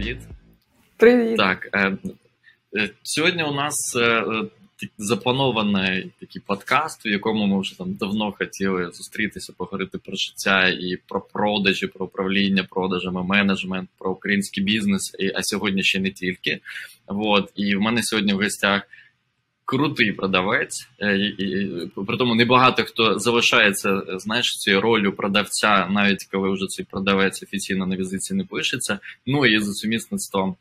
Привіт. Привіт. Так, сьогодні у нас запланований такий подкаст, в якому ми вже там давно хотіли зустрітися, поговорити про життя і про продажі, про управління продажами, менеджмент, про український бізнес, а сьогодні ще не тільки. От, і в мене сьогодні в гостях крутий продавець, при тому небагато хто залишається, знаєш, цією ролью продавця, навіть коли вже цей продавець офіційно на візитці не пишеться. Ну і за сумісництвом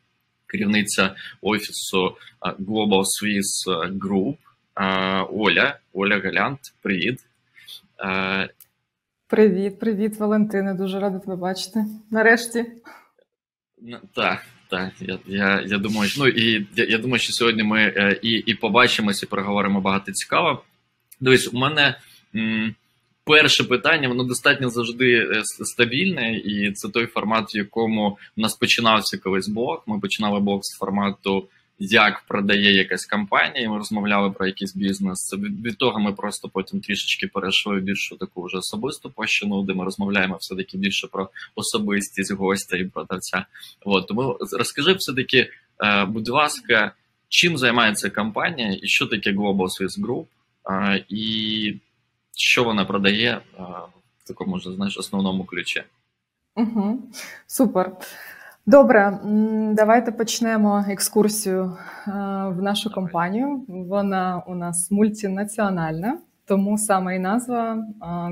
керівниця офісу Global Swiss Group Оля Галянт. Привіт. Привіт, Валентине. Дуже рада тебе бачити. Нарешті. Так. Так, я думаю, ну і я думаю, що сьогодні ми і побачимося, і проговоримо багато цікаво. Дивись, у мене перше питання, воно достатньо завжди стабільне, і це той формат, в якому в нас починався колись блог. Ми починали блог з формату як продає якась компанія, і ми розмовляли про якийсь бізнес. Від того ми просто потім трішечки перейшли в більшу таку вже особисту площину, де ми розмовляємо все-таки більше про особистість гостя і продавця. От, тому розкажи все-таки, будь ласка, чим займається компанія і що таке Global Swiss Group, і що вона продає в такому вже, знаєш, основному ключі. Угу. Супер. Добре, давайте почнемо екскурсію в нашу компанію. Вона у нас мультинаціональна, тому саме і назва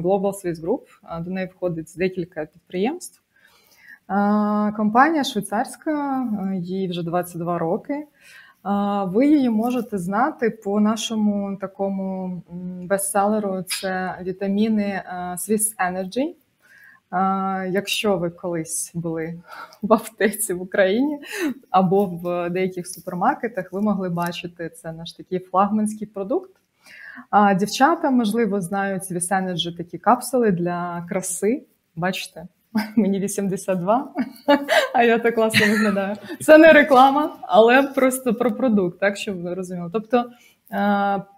Global Swiss Group. До неї входить декілька підприємств. Компанія швейцарська, їй вже 22 роки. Ви її можете знати по нашому такому бестселеру, це вітаміни Swiss Energy. Якщо ви колись були в аптеці в Україні або в деяких супермаркетах, ви могли бачити, це наш такий флагманський продукт. Дівчата, можливо, знають з Swiss Energy такі капсули для краси. Бачите, мені 82, а я так класно виглядаю. Це не реклама, але просто про продукт, так, щоб ви розуміли. Тобто,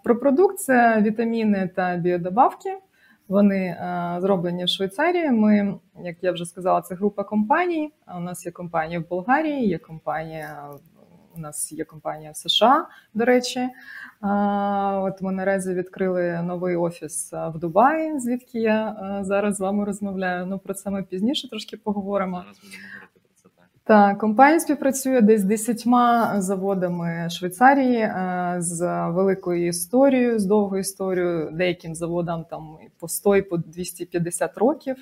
про продукт – це вітаміни та біодобавки. Вони зроблені в Швейцарії. Ми, як я вже сказала, це група компаній. У нас є компанія в Болгарії, є компанія, у нас є компанія в США, до речі. От ми наразі відкрили новий офіс в Дубаї, звідки я зараз з вами розмовляю. Ну, про це ми пізніше трошки поговоримо. Так, компанія співпрацює десь з 10 заводами Швейцарії, з великою історією, з довгою історією, деяким заводам там по 100 і по 250 років.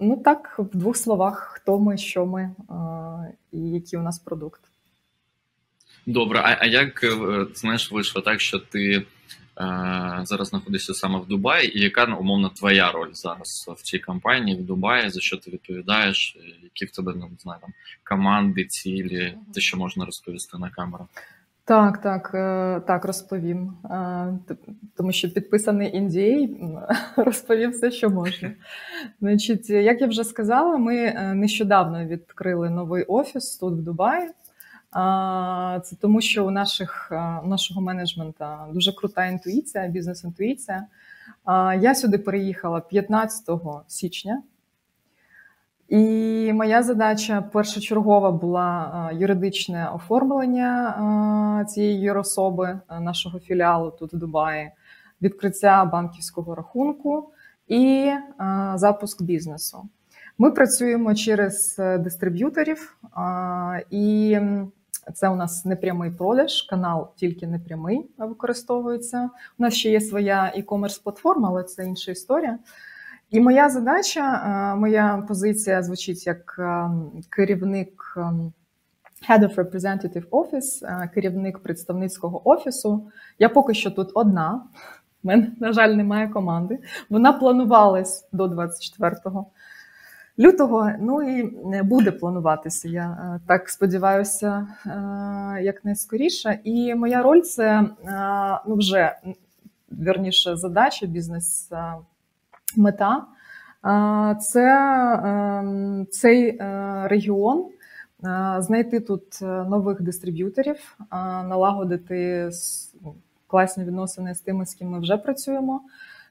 Ну так, в двох словах, хто ми, що ми і який у нас продукт. Добре, а як, знаєш, вийшло так, що ти зараз знаходишся саме в Дубаї, і яка, умовно, твоя роль зараз в цій компанії, в Дубаї, за що ти відповідаєш, які в тебе, не знаю, там, команди, цілі, те, що можна розповісти на камеру? Так, розповім, тому що підписаний NDA, розповім все, що можна. Значить, як я вже сказала, ми нещодавно відкрили новий офіс тут, в Дубаї. Це тому, що у нашого менеджменту дуже крута інтуїція, бізнес-інтуїція. Я сюди переїхала 15 січня. І моя задача першочергова була юридичне оформлення цієї юрособи, нашого філіалу тут в Дубаї, відкриття банківського рахунку і запуск бізнесу. Ми працюємо через дистриб'юторів, і це у нас непрямий продаж, канал тільки непрямий використовується. У нас ще є своя e-commerce платформа, але це інша історія. І моя задача, моя позиція звучить як керівник Head of Representative Office, керівник представницького офісу. Я поки що тут одна, в мене, на жаль, немає команди. Вона планувалась до 24 лютого, ну і буде плануватися, я так сподіваюся, якнайскоріше. І моя роль – це, ну вже, вірніше, задача, бізнес-мета – це цей регіон, знайти тут нових дистриб'юторів, налагодити класні відносини з тими, з ким ми вже працюємо.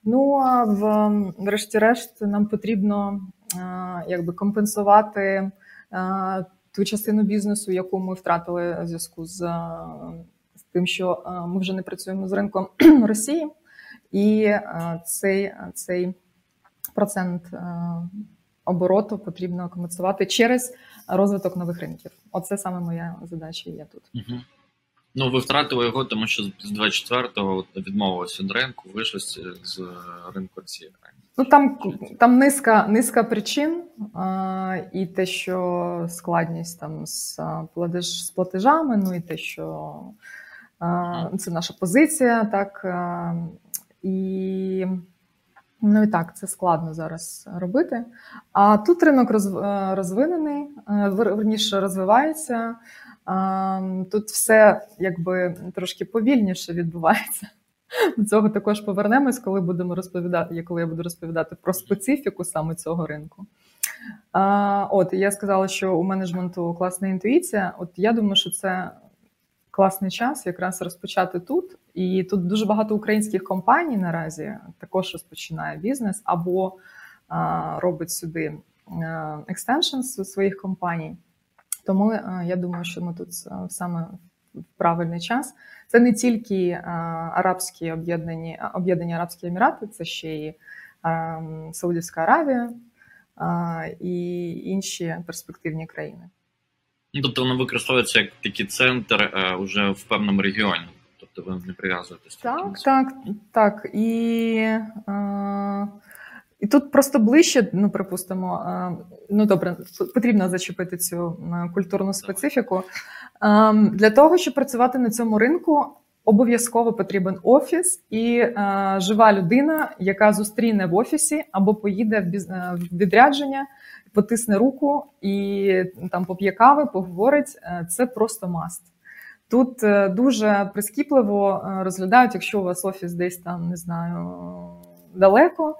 Ну, а врешті-решт нам потрібно якби компенсувати ту частину бізнесу, яку ми втратили в зв'язку з тим, що ми вже не працюємо з ринком Росії, і цей процент обороту потрібно компенсувати через розвиток нових ринків. Оце саме моя задача є тут. Угу. Ну, ви втратили його, тому що з 24-го відмовилися від ринку, вийшли з ринку Росії. Ну, там низка причин, і те, що складність там з платежами, ну і те, що це наша позиція, так, і... Ну і так, це складно зараз робити. А тут ринок розвинений, верніше розвивається. Тут все якби трошки повільніше відбувається. До цього також повернемось, коли будемо розповідати, коли я буду розповідати про специфіку саме цього ринку. От, я сказала, що у менеджменту класна інтуїція. От я думаю, що це класний час якраз розпочати тут. І тут дуже багато українських компаній наразі також розпочинає бізнес або робить сюди екстеншнс своїх компаній. Тому я думаю, що ми тут саме в правильний час. Це не тільки арабські об'єднані Арабські Емірати, це ще й Саудівська Аравія і інші перспективні країни. Тобто воно використовується як такий центр уже в певному регіоні. Тобто ви не прив'язуєтесь. Так. І тут просто ближче, ну, припустимо, ну, добре, потрібно зачепити цю культурну специфіку. Для того, щоб працювати на цьому ринку, обов'язково потрібен офіс і жива людина, яка зустріне в офісі або поїде в відрядження, потисне руку і там поп'є кави, поговорить. Це просто маст. Тут дуже прискіпливо розглядають, якщо у вас офіс десь там, не знаю, далеко,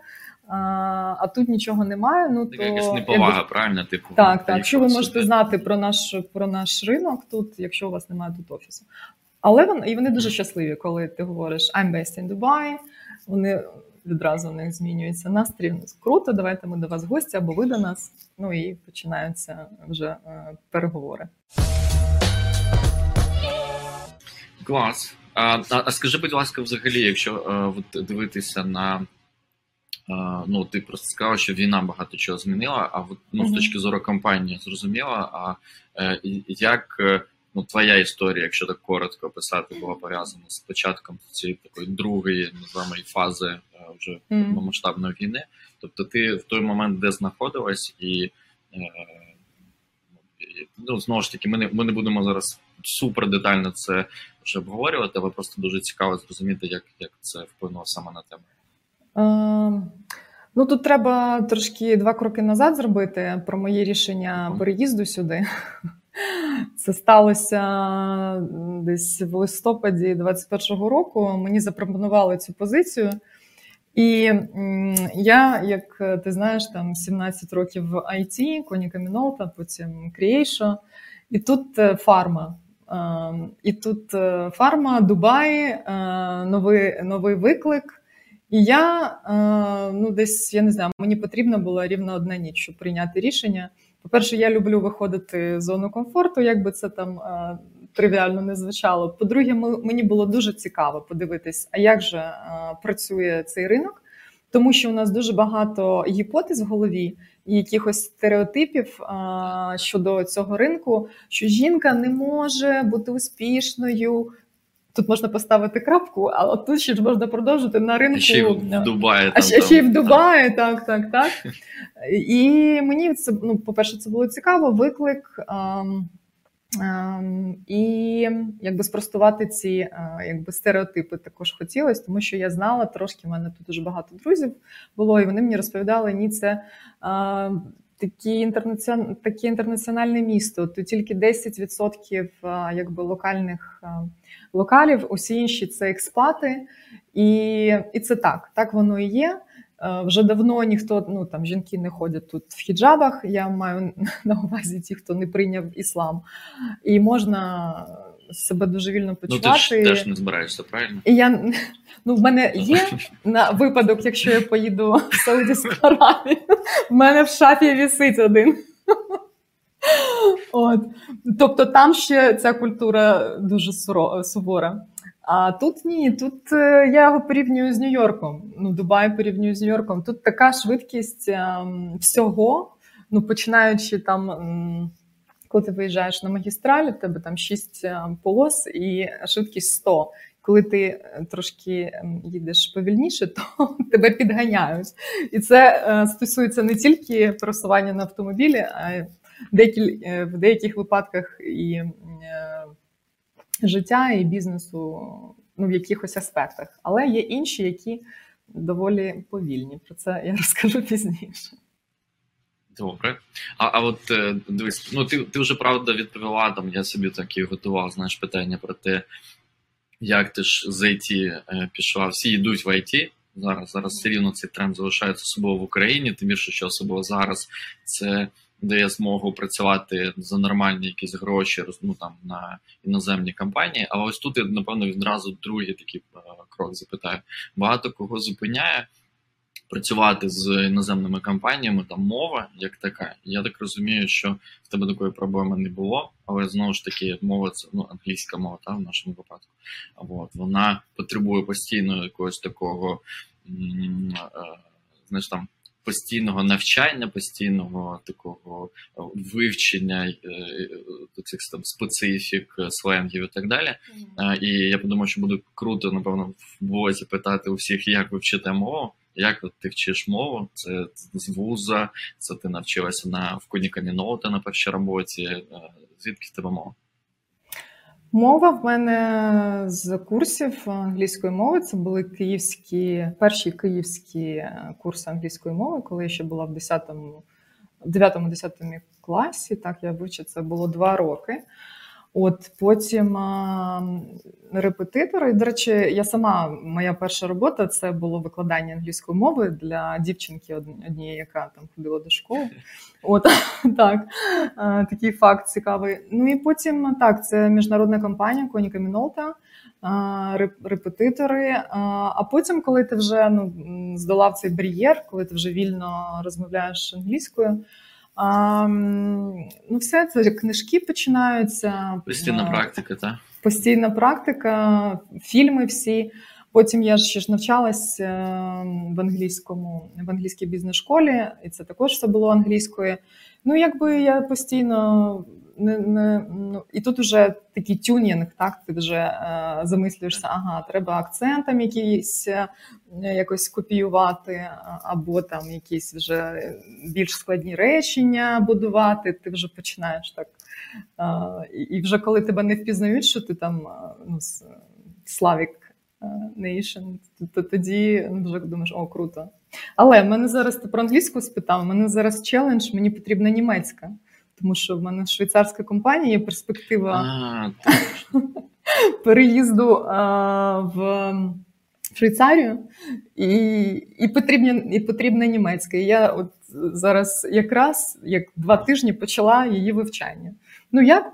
а тут нічого немає. Ну, так, то якась неповага, якби... правильно? Типу, так. Що ви можете знати про наш ринок тут, якщо у вас немає тут офісу? Але вони дуже щасливі, коли ти говориш «I'm based in Dubai», вони відразу в них змінюється настрій. Круто, давайте ми до вас гості або ви до нас. Ну і починаються вже переговори. Клас. А скажи, будь ласка, взагалі, якщо дивитися на, ну, ти просто сказав, що війна багато чого змінила, а от, ну, з точки зору компанії, зрозуміло, а як, ну, твоя історія, якщо так коротко описати, була пов'язана з початком цієї такої другої, називаємо, фази вже повномасштабної війни? Тобто ти в той момент, де знаходилась, і, ну, знову ж таки, ми не будемо зараз супер детально це вже обговорювати, але просто дуже цікаво зрозуміти, як це вплинуло саме на тебе. Ну, тут треба трошки 2 кроки назад зробити про моє рішення переїзду сюди. Це сталося десь в листопаді 2021 року. Мені запропонували цю позицію. І я, як ти знаєш, там 17 років в IT, Konica Minolta, потім Creation. І тут фарма. Дубай, новий виклик. І я, ну, десь, я не знаю, мені потрібна була рівно 1 ніч, щоб прийняти рішення. По-перше, я люблю виходити з зони комфорту, як би це там тривіально не звучало. По-друге, мені було дуже цікаво подивитись, а як же працює цей ринок, тому що у нас дуже багато гіпотез в голові і якихось стереотипів щодо цього ринку, що жінка не може бути успішною. Тут можна поставити крапку, а тут ще ж можна продовжити на ринку. Ще й в Дубаї. Так. І мені це, ну, по-перше, це було цікаво, виклик, і якби спростувати ці якби стереотипи також хотілося, тому що я знала трошки, в мене тут дуже багато друзів було, і вони мені розповідали, ні, це таке інтернаціональне місто, то тільки 10% якби локальних локалів, усі інші це експати, і це так воно і є. Вже давно ніхто, ну, там, жінки не ходять тут в хіджабах, я маю на увазі ті, хто не прийняв іслам. І можна себе дуже вільно почувати. Ну, ти ж теж не збираєшся, правильно? І я, в мене є на випадок, якщо я поїду в Саудівську Аравію, в мене в шафі висить один. От. Тобто там ще ця культура дуже сувора. А тут ні, тут я його порівнюю з Нью-Йорком. Дубай порівнюю з Нью-Йорком. Тут така швидкість всього, починаючи там, коли ти виїжджаєш на магістралі, в тебе там 6 полос і швидкість 100. Коли ти трошки їдеш повільніше, то тебе підганяють. І це стосується не тільки просування на автомобілі, а й в деяких випадках і життя, і бізнесу, в якихось аспектах. Але є інші, які доволі повільні. Про це я розкажу пізніше. Добре. А от дивись, ти вже, правда, відповіла, я собі так і готував, питання про те, як ти ж з IT пішла. Всі йдуть в IT. Зараз все рівно цей тренд залишається особливо в Україні, тим більше, що особливо зараз це дає змогу працювати за нормальні якісь гроші на іноземні компанії. Але ось тут я, напевно, відразу другий такий крок запитаю. Багато кого зупиняє працювати з іноземними компаніями, мова як така. Я так розумію, що в тебе такої проблеми не було, але знову ж таки мова, це англійська мова, в нашому випадку. Вона потребує постійно якогось такого, постійного навчання, постійного такого вивчення цих специфік, сленгів і так далі. І я подумав, що буде круто, напевно, було запитати у всіх, як ви вчите мову. Як ти вчиш мову? Це з вуза, це ти навчилася в Konica Minolta на першій роботі. Звідки в тебе мова? Мова в мене з курсів англійської мови. Це були перші київські курси англійської мови, коли я ще була в 9-10 класі. Так, я вивчила, це було 2 роки. Потім репетитори. До речі, моя перша робота, це було викладання англійської мови для дівчинки однієї, яка ходила до школи. Такий факт цікавий. І потім, це міжнародна компанія Konica Minolta, репетитори. А потім, коли ти вже здолав цей бар'єр, коли ти вже вільно розмовляєш англійською, все це книжки починаються. Постійна практика, так? Постійна практика, фільми всі. Потім я ще ж навчалась в англійській бізнес-школі, і це також все було англійською. Я постійно і тут вже такий тюнінг, ти вже замислюєшся, треба акцентом якось копіювати, або якісь вже більш складні речення будувати, ти вже починаєш так. І вже коли тебе не впізнають, що ти Slavic Nation, то тоді вже думаєш, круто. Але мене зараз, ти про англійську спитав, мене зараз челендж, мені потрібна німецька. Тому що в мене швейцарська компанія, є перспектива переїзду в Швейцарію, і потрібна німецька. І я зараз якраз 2 тижні почала її вивчання.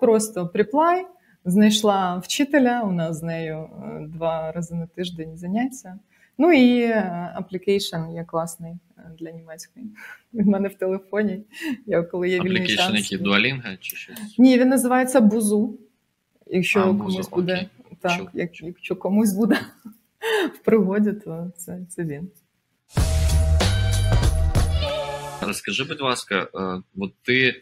Просто Preply, знайшла вчителя, у нас з нею 2 рази на тиждень заняття. І Application є класний для німецької. Він в мене в телефоні, коли є вільний час. Application який, Duolingo чи щось? Ні, він називається Bozou. Якщо комусь буде в пригоді, то це він. Розкажи, будь ласка, ти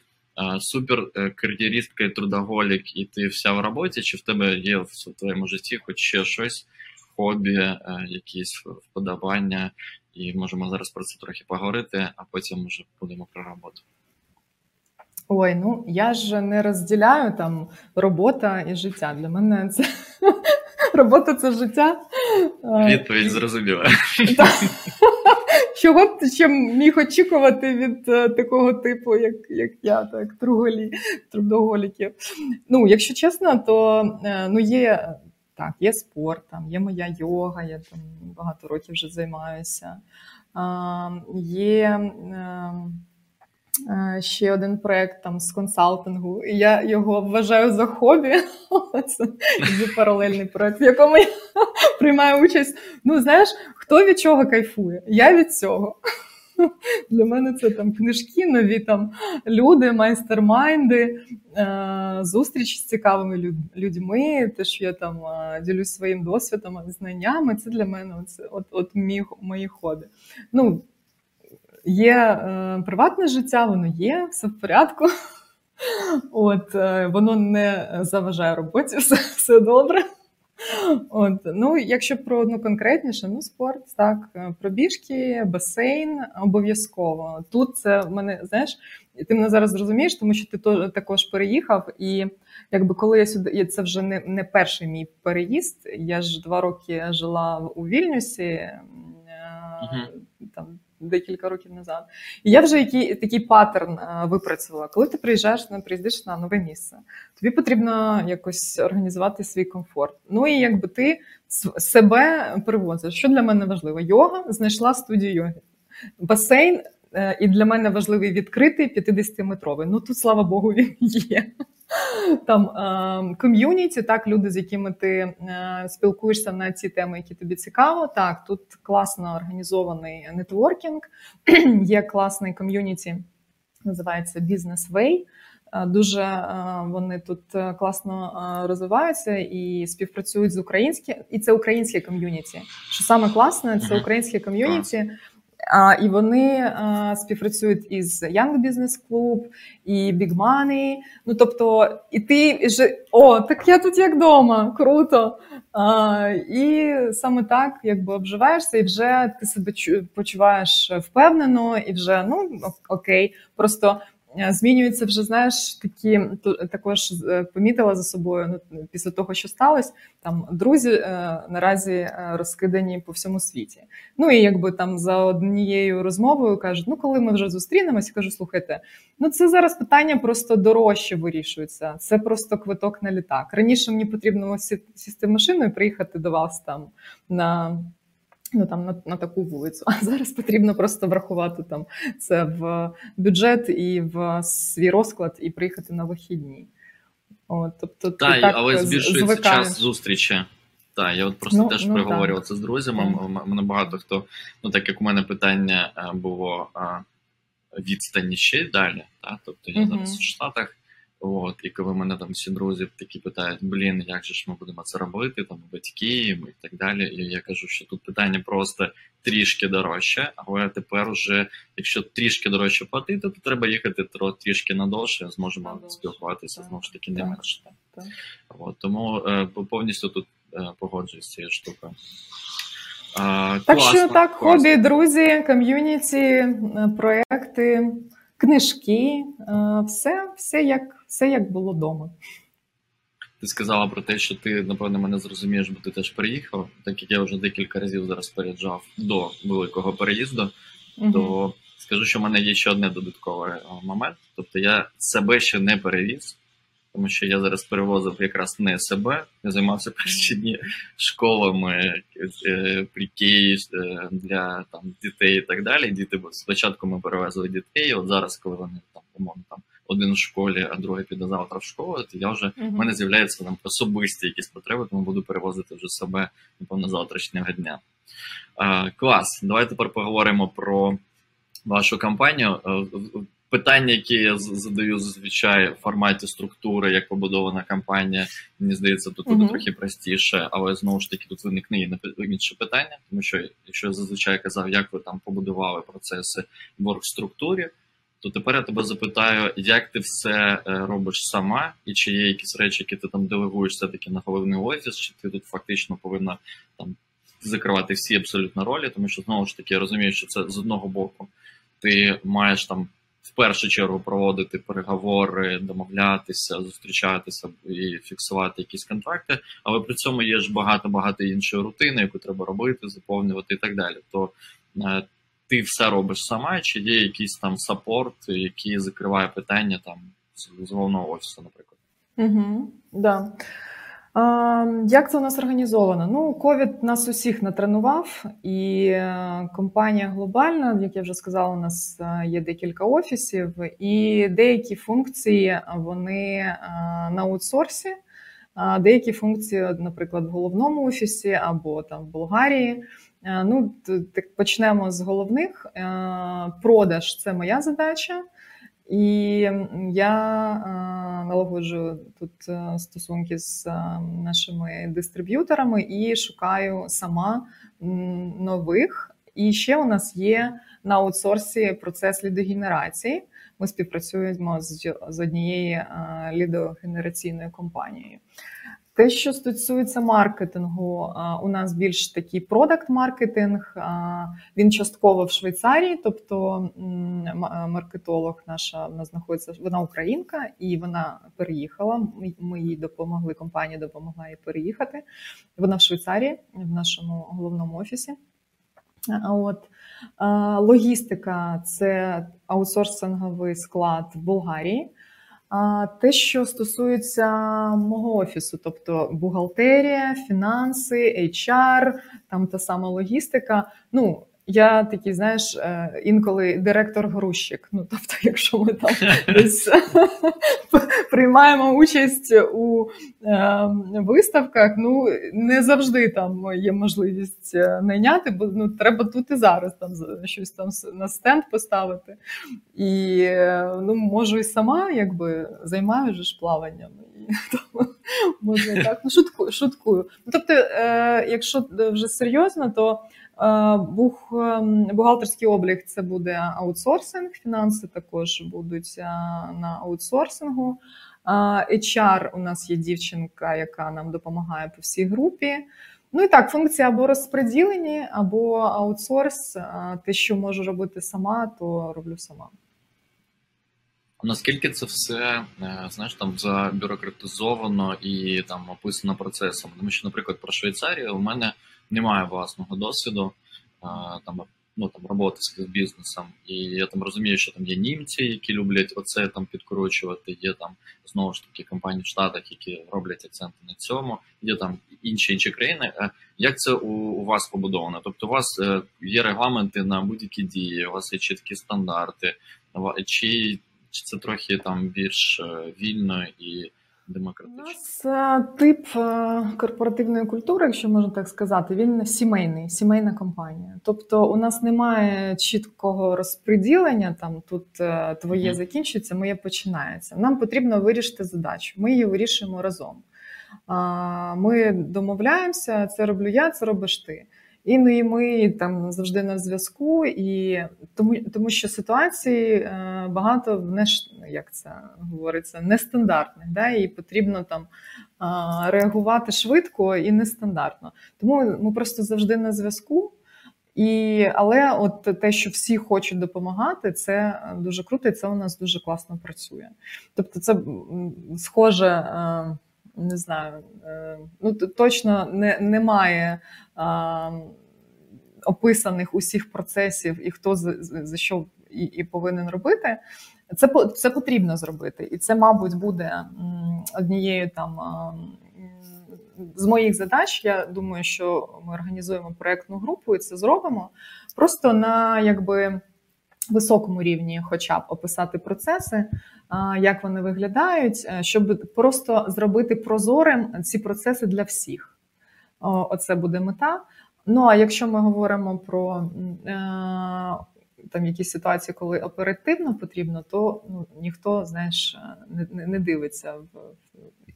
суперкар'єристка і трудоголік, і ти вся в роботі, чи в тебе є в твоєму житті хоч ще щось? Хобі, якісь вподобання, і можемо зараз про це трохи поговорити, а потім вже будемо про роботу. Я ж не розділяю робота і життя. Для мене це робота – це життя. Відповідь зрозуміла. Чого б ти ще міг очікувати від такого типу, як я, трудоголіків? Якщо чесно, то є... Так, є спорт, є моя йога, я багато років вже займаюся. Є ще один проєкт там з консалтингу, і я його вважаю за хобі. Це паралельний проєкт, в якому я приймаю участь. Ну, знаєш, хто від чого кайфує? Я від цього. Для мене це там книжки, нові там люди, майстер-майнди, зустріч з цікавими людьми, те, що я там ділюсь своїм досвідом, знаннями, це для мене це, от мої хобі. Ну, є приватне життя, воно є, все в порядку. От, воно не заважає роботі, все добре. От, ну, якщо про одну конкретніше, ну, спорт, так, пробіжки, басейн, обов'язково. Тут це в мене, знаєш, ти мене зараз зрозумієш, тому що ти також переїхав, і якби коли я сюди, це вже не перший мій переїзд, я ж 2 роки жила у Вільнюсі, там, декілька років назад. І я вже такий паттерн випрацювала. Коли ти приїздиш на нове місце, тобі потрібно якось організувати свій комфорт. Ну і якби ти себе привозиш. Що для мене важливо? Йога, знайшла студію йоги. Басейн, і для мене важливий відкритий 50-метровий. Ну тут, слава Богу, він є. Там ком'юніті, так, люди, з якими ти спілкуєшся на ці теми, які тобі цікаво. Так, тут класно організований нетворкінг, є класний ком'юніті, називається Business Way. Дуже вони тут класно розвиваються і співпрацюють з українським, і це українське ком'юніті. Що саме класне, це українське ком'юніті. І вони співпрацюють із Young Business Club, і Big Money. Ну, тобто, і ти, о, так я тут як дома, круто. І саме так, якби, обживаєшся, і вже ти себе почуваєш впевнено, і вже, ну, окей, просто змінюються вже, знаєш, такі, також помітила за собою, ну, після того, що сталося, там друзі наразі розкидані по всьому світі. Ну і якби там за однією розмовою кажуть, ну коли ми вже зустрінемося, кажу, слухайте, ну це зараз питання просто дорожче вирішується, це просто квиток на літак. Раніше мені потрібно сісти в машину і приїхати до вас там на таку вулицю. А зараз потрібно просто врахувати там це в бюджет і в свій розклад і приїхати на вихідні. От, тобто, так, але збільшується час зустрічі. Так, я от просто теж проговорював це з друзями. Мене багато хто, ну так як у мене питання було відстані ще далі, так? Тобто я зараз в Штатах. От, і коли мене там всі друзі такі питають, блін, як же ж ми будемо це робити, там батьки і так далі. І я кажу, що тут питання просто трішки дорожче, але тепер уже, якщо трішки дорожче платити, то треба їхати трішки надовше, зможемо спілкуватися, знову ж таки, не менше. От, тому повністю тут погоджуюсь з цією штукою. Так класно, що так, класно. Хобі, друзі, ком'юніті, проекти, книжки, все як було вдома. Ти сказала про те, що ти, напевно, мене зрозумієш, бо ти теж переїхав, так як я вже декілька разів зараз переїжджав до великого переїзду, то скажу, що в мене є ще одне додатковий момент. Тобто я себе ще не перевіз, тому що я зараз перевозив якраз не себе, я займався перші дні школами, прикей для там, дітей і так далі. Діти, спочатку ми перевезли дітей, от зараз, коли вони там, умовно, там, один в школі, а другий піде завтра в школу, то я вже, в мене з'являються там особисті якісь потреби, тому буду перевозити вже себе, напевно, завтрашнього дня. Клас, давай тепер поговоримо про вашу кампанію. Питання, які я задаю зазвичай в форматі структури, як побудована кампанія, мені здається, тут буде трохи простіше, але знову ж таки тут виникне інше питання, тому що якщо я зазвичай казав, як ви там побудували процеси в оргструктурі, то тепер я тебе запитаю, як ти все робиш сама, і чи є якісь речі, які ти там делегуєш все-таки на головний офіс, чи ти тут фактично повинна там закривати всі абсолютно ролі, тому що знову ж таки я розумію, що це з одного боку ти маєш там в першу чергу проводити переговори, домовлятися, зустрічатися і фіксувати якісь контракти, але при цьому є ж багато-багато іншої рутини, яку треба робити, заповнювати і так далі. То ти все робиш сама, чи є якийсь там сапорт, який закриває питання там з головного офісу, наприклад? Угу, да. Як це у нас організовано? Ну, ковід нас усіх натренував, і компанія глобальна, як я вже сказала, у нас є декілька офісів, і деякі функції, вони на аутсорсі, деякі функції, наприклад, в головному офісі або там в Болгарії. Ну, так почнемо з головних. Продаж – це моя задача. І я налагоджую тут стосунки з нашими дистриб'юторами і шукаю сама нових. І ще у нас є на аутсорсі процес лідогенерації. Ми співпрацюємо з однією лідогенераційною компанією. Те, що стосується маркетингу, у нас більш такий продакт-маркетинг, він частково в Швейцарії, тобто маркетолог наша, вона знаходиться, вона українка, і вона переїхала, ми їй допомогли, компанія допомогла їй переїхати, вона в Швейцарії, в нашому головному офісі. От. Логістика – це аутсорсинговий склад в Болгарії. Те, що стосується мого офісу, тобто бухгалтерія, фінанси, HR, там та сама логістика. Ну, я такий, знаєш, інколи директор-грузчик. Ну, тобто, якщо ми там десь приймаємо участь у виставках, ну, не завжди там є можливість найняти, бо ну, треба тут і зараз там щось там на стенд поставити. І, ну, можу і сама, якби, займаю вже ж плаванням. Можна так, ну, шуткую. Ну, тобто, якщо вже серйозно, то бухгалтерський облік – це буде аутсорсинг, фінанси також будуть на аутсорсингу. HR у нас є дівчинка, яка нам допомагає по всій групі. Ну і так, функції або розподілені, або аутсорс. Те, що можу робити сама, то роблю сама. Наскільки це все, знаєш, там забюрократизовано і там описано процесом? Тому що, наприклад, про Швейцарію у мене немає власного досвіду там, ну, там, роботи з бізнесом. І я там розумію, що там є німці, які люблять оце там підкорочувати, є там, знову ж таки, компанії в Штатах, які роблять акценти на цьому, є там інші країни. Як це у вас побудовано? Тобто у вас є регламенти на будь-які дії, у вас є чіткі стандарти, чи це трохи там більш вільно і демократично? У нас тип корпоративної культури, якщо можна так сказати, він сімейний, сімейна компанія. Тобто у нас немає чіткого розподілення, там тут твоє закінчується, моє починається. Нам потрібно вирішити задачу, ми її вирішуємо разом. Ми домовляємося, це роблю я, це робиш ти. І, ну, і ми там завжди на зв'язку, і тому що ситуації багато, як це говориться, нестандартних, да? І потрібно там реагувати швидко і нестандартно. Тому ми просто завжди на зв'язку, але от те, що всі хочуть допомагати, це дуже круто, і це у нас дуже класно працює. Тобто це схоже... Не знаю, ну точно немає описаних усіх процесів і хто за що і повинен робити. Це потрібно зробити, і це, мабуть, буде однією там з моїх задач. Я думаю, що ми організуємо проєктну групу і це зробимо. Просто на якби високому рівні хоча б описати процеси, як вони виглядають, щоб просто зробити прозорим ці процеси для всіх. Оце буде мета. Ну, а якщо ми говоримо про там якісь ситуації, коли оперативно потрібно, то ну, ніхто, знаєш, не дивиться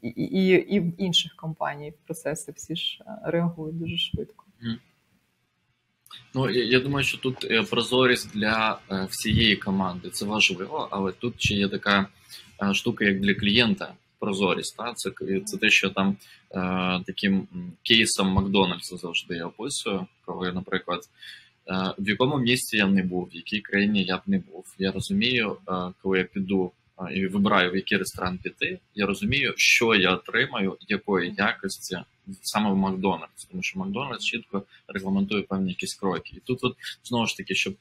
і в інших компаній процеси всі ж реагують дуже швидко. Ну, я думаю, що тут прозорість для всієї команди, це важливо, але тут ще є така штука, як для клієнта, прозорість. Та? Це те, що там таким кейсом Макдональдса завжди я описую, коли, наприклад, в якому місті я не був, в якій країні я б не був. Я розумію, коли я піду і вибираю, в який ресторан піти, я розумію, що я отримаю, якої якості, саме в Макдональдс, тому що Макдональдс чітко регламентує певні якісь кроки. І тут, знову ж таки, щоб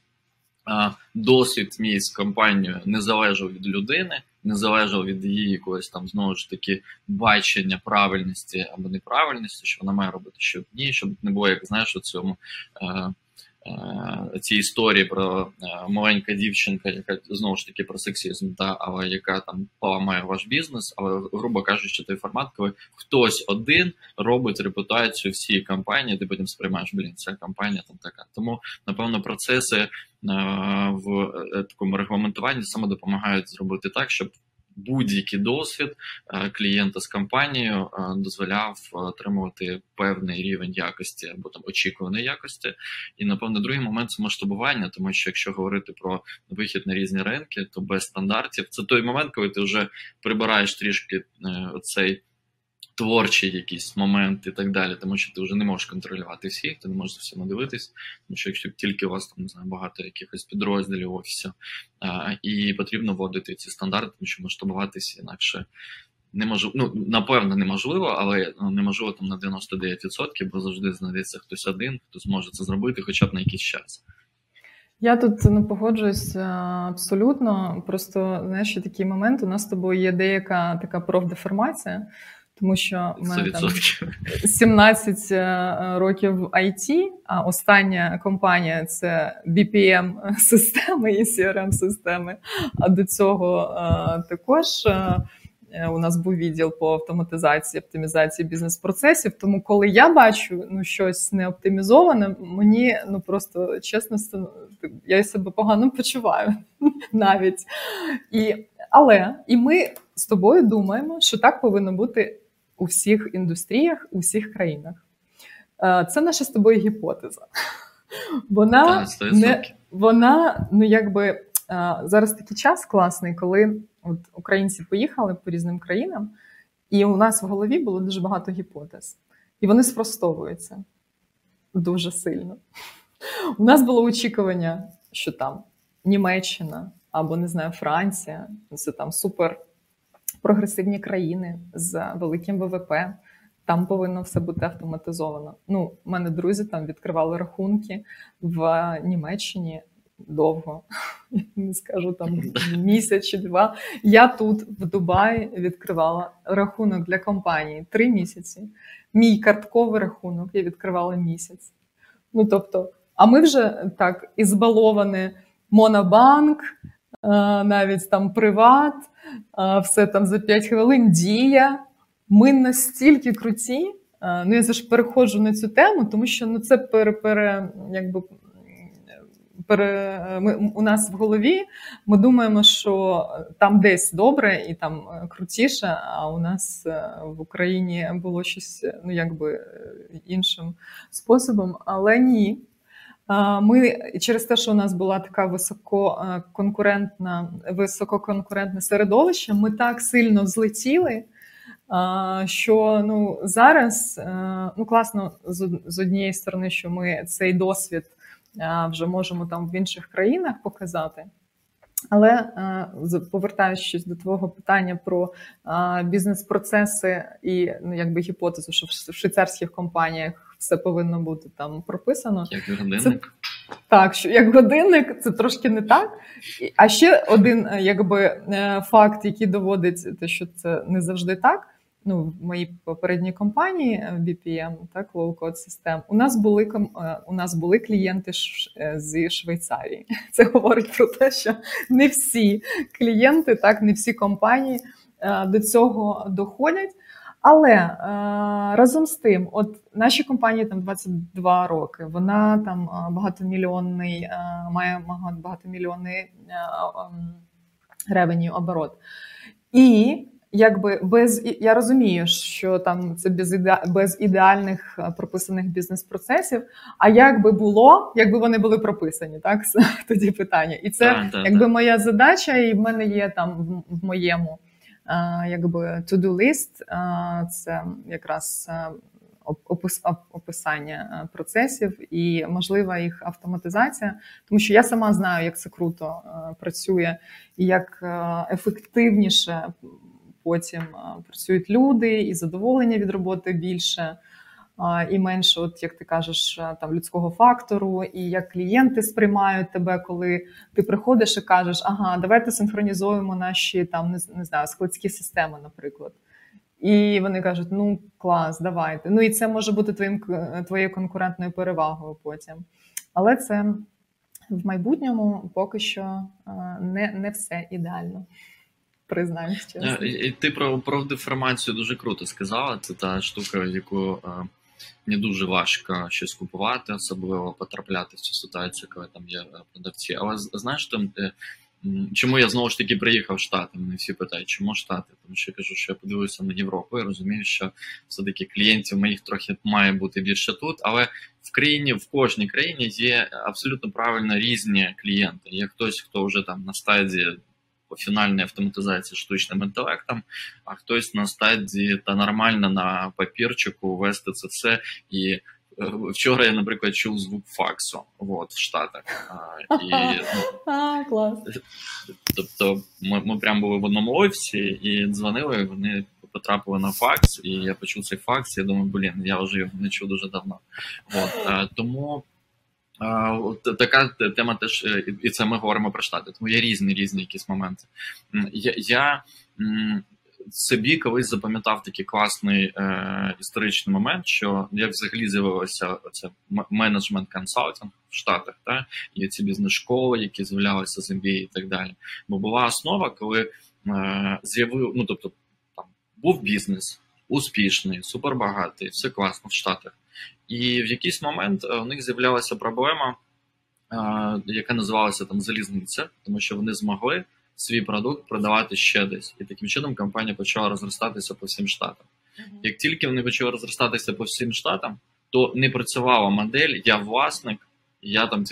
досвід мій з компанією не залежав від людини, не залежав від її якогось там, знову ж таки, бачення правильності або неправильності, що вона має робити щодні, щоб не було, як знаєш, у цьому ці історії про маленька дівчинка, яка знову ж таки про сексізм, та, але яка там поламає ваш бізнес, але, грубо кажучи, той формат, коли хтось один робить репутацію всієї компанії, ти потім сприймаєш, блін, ця компанія там така. Тому, напевно, процеси в такому регламентуванні саме допомагають зробити так, щоб будь-який досвід клієнта з компанією дозволяв отримувати певний рівень якості або там очікуваної якості. І, напевно, другий момент – це масштабування, тому що якщо говорити про вихід на різні ринки, то без стандартів. Це той момент, коли ти вже прибираєш трішки цей творчий якийсь момент і так далі, тому що ти вже не можеш контролювати всіх, ти не можеш за всіма дивитись, тому що якщо тільки у вас там, не знаю, багато якихось підрозділів офісів, і потрібно вводити ці стандарти, тому що масштабуватися інакше не можу, ну, напевно, неможливо, але неможливо там на 99%, бо завжди знайдеться хтось один, хто зможе це зробити хоча б на якийсь час. Я тут не погоджуюсь абсолютно, просто, знаєш, такий момент, у нас з тобою є деяка така профдеформація, тому що в мене там 17 років в IT, а остання компанія – це BPM-системи і CRM-системи, а до цього також у нас був відділ по автоматизації, оптимізації бізнес-процесів, тому коли я бачу щось неоптимізоване, мені просто, чесно, я себе погано почуваю навіть. Але ми з тобою думаємо, що так повинно бути у всіх індустріях, у всіх країнах. Це наша з тобою гіпотеза. Вона зараз такий час класний, коли от українці поїхали по різним країнам, і у нас в голові було дуже багато гіпотез. І вони спростовуються дуже сильно. У нас було очікування, що там Німеччина або, не знаю, Франція, це там супер прогресивні країни з великим ВВП, там повинно все бути автоматизовано. У мене друзі там відкривали рахунки в Німеччині довго, не скажу, там місяць чи два. Я тут, в Дубаї, відкривала рахунок для компанії 3 місяці. Мій картковий рахунок я відкривала місяць. Тобто, а ми вже так ізбаловані монобанк, навіть там приват, все там за 5 хвилин, дія. Ми настільки круті, я ж переходжу на цю тему, тому що це у нас в голові, ми думаємо, що там десь добре і там крутіше, а у нас в Україні було щось, іншим способом, але ні. Ми через те, що у нас була така висококонкурентне середовище, ми так сильно злетіли, що зараз класно з однієї сторони, що ми цей досвід вже можемо там в інших країнах показати. Але повертаючись до твого питання про бізнес-процеси і гіпотезу, що в швейцарських компаніях все повинно бути там прописано. Як годинник. Як годинник, це трошки не так. А ще один факт, який доводить те, що це не завжди так. В моїй попередній компанії BPM, так, Low Code System, у нас були клієнти зі Швейцарії. Це говорить про те, що не всі клієнти, так, не всі компанії до цього доходять. Але разом з тим, от наші компанії там 22 роки, вона там багатомільйонний ревеню оборот. І я розумію, що там це без ідеальних прописаних бізнес-процесів, а якби вони були прописані, так, тоді питання. І це моя задача, і в мене є там в моєму to-do list, це якраз описання процесів і можлива їх автоматизація, тому що я сама знаю, як це круто працює і як ефективніше потім працюють люди, і задоволення від роботи більше. і менше, от як ти кажеш, там людського фактору, і як клієнти сприймають тебе, коли ти приходиш і кажеш, ага, давайте синхронізуємо наші там, не знаю, складські системи, наприклад. І вони кажуть, ну клас, давайте. Ну і це може бути твоєю конкурентною перевагою потім. Але це в майбутньому поки що не все ідеально. Признаюсь чесно. Ти про деформацію дуже круто сказала. Це та штука, яку не дуже важко щось купувати, особливо потрапляти в цю ситуацію, коли там є продавці. Але знаєш, там, чому я знову ж таки приїхав в Штати? Мені всі питають, чому Штати? Тому що я кажу, що я подивився на Європу і розумію, що все-таки клієнтів моїх трохи має бути більше тут, але в кожній країні є абсолютно правильно різні клієнти. Є хтось, хто вже там на стадії фінальної автоматизації штучним інтелектом, а хтось на стадії та нормально на папірчику вести це все. І вчора я, наприклад, чув звук факсу в Штатах. Клас. Тобто ми прямо були в одному офісі і дзвонили, вони потрапили на факс, і я почув цей факс, і я думаю, я вже його не чув дуже давно. Тому така тема теж, і це ми говоримо про Штати, тому є різні якісь моменти. Я собі колись запам'ятав такий класний історичний момент, що як взагалі з'явилося менеджмент-консалтинг в Штатах, та? І ці бізнес-школи, які з'являлися з MBA і так далі. Бо була основа, коли був бізнес, успішний, супербагатий, все класно в Штатах. І в якийсь момент у них з'являлася проблема, яка називалася там залізниця, тому що вони змогли свій продукт продавати ще десь. І таким чином компанія почала розростатися по всім Штатам. Як тільки вони почали розростатися по всім Штатам, то не працювала модель «я власник», «я там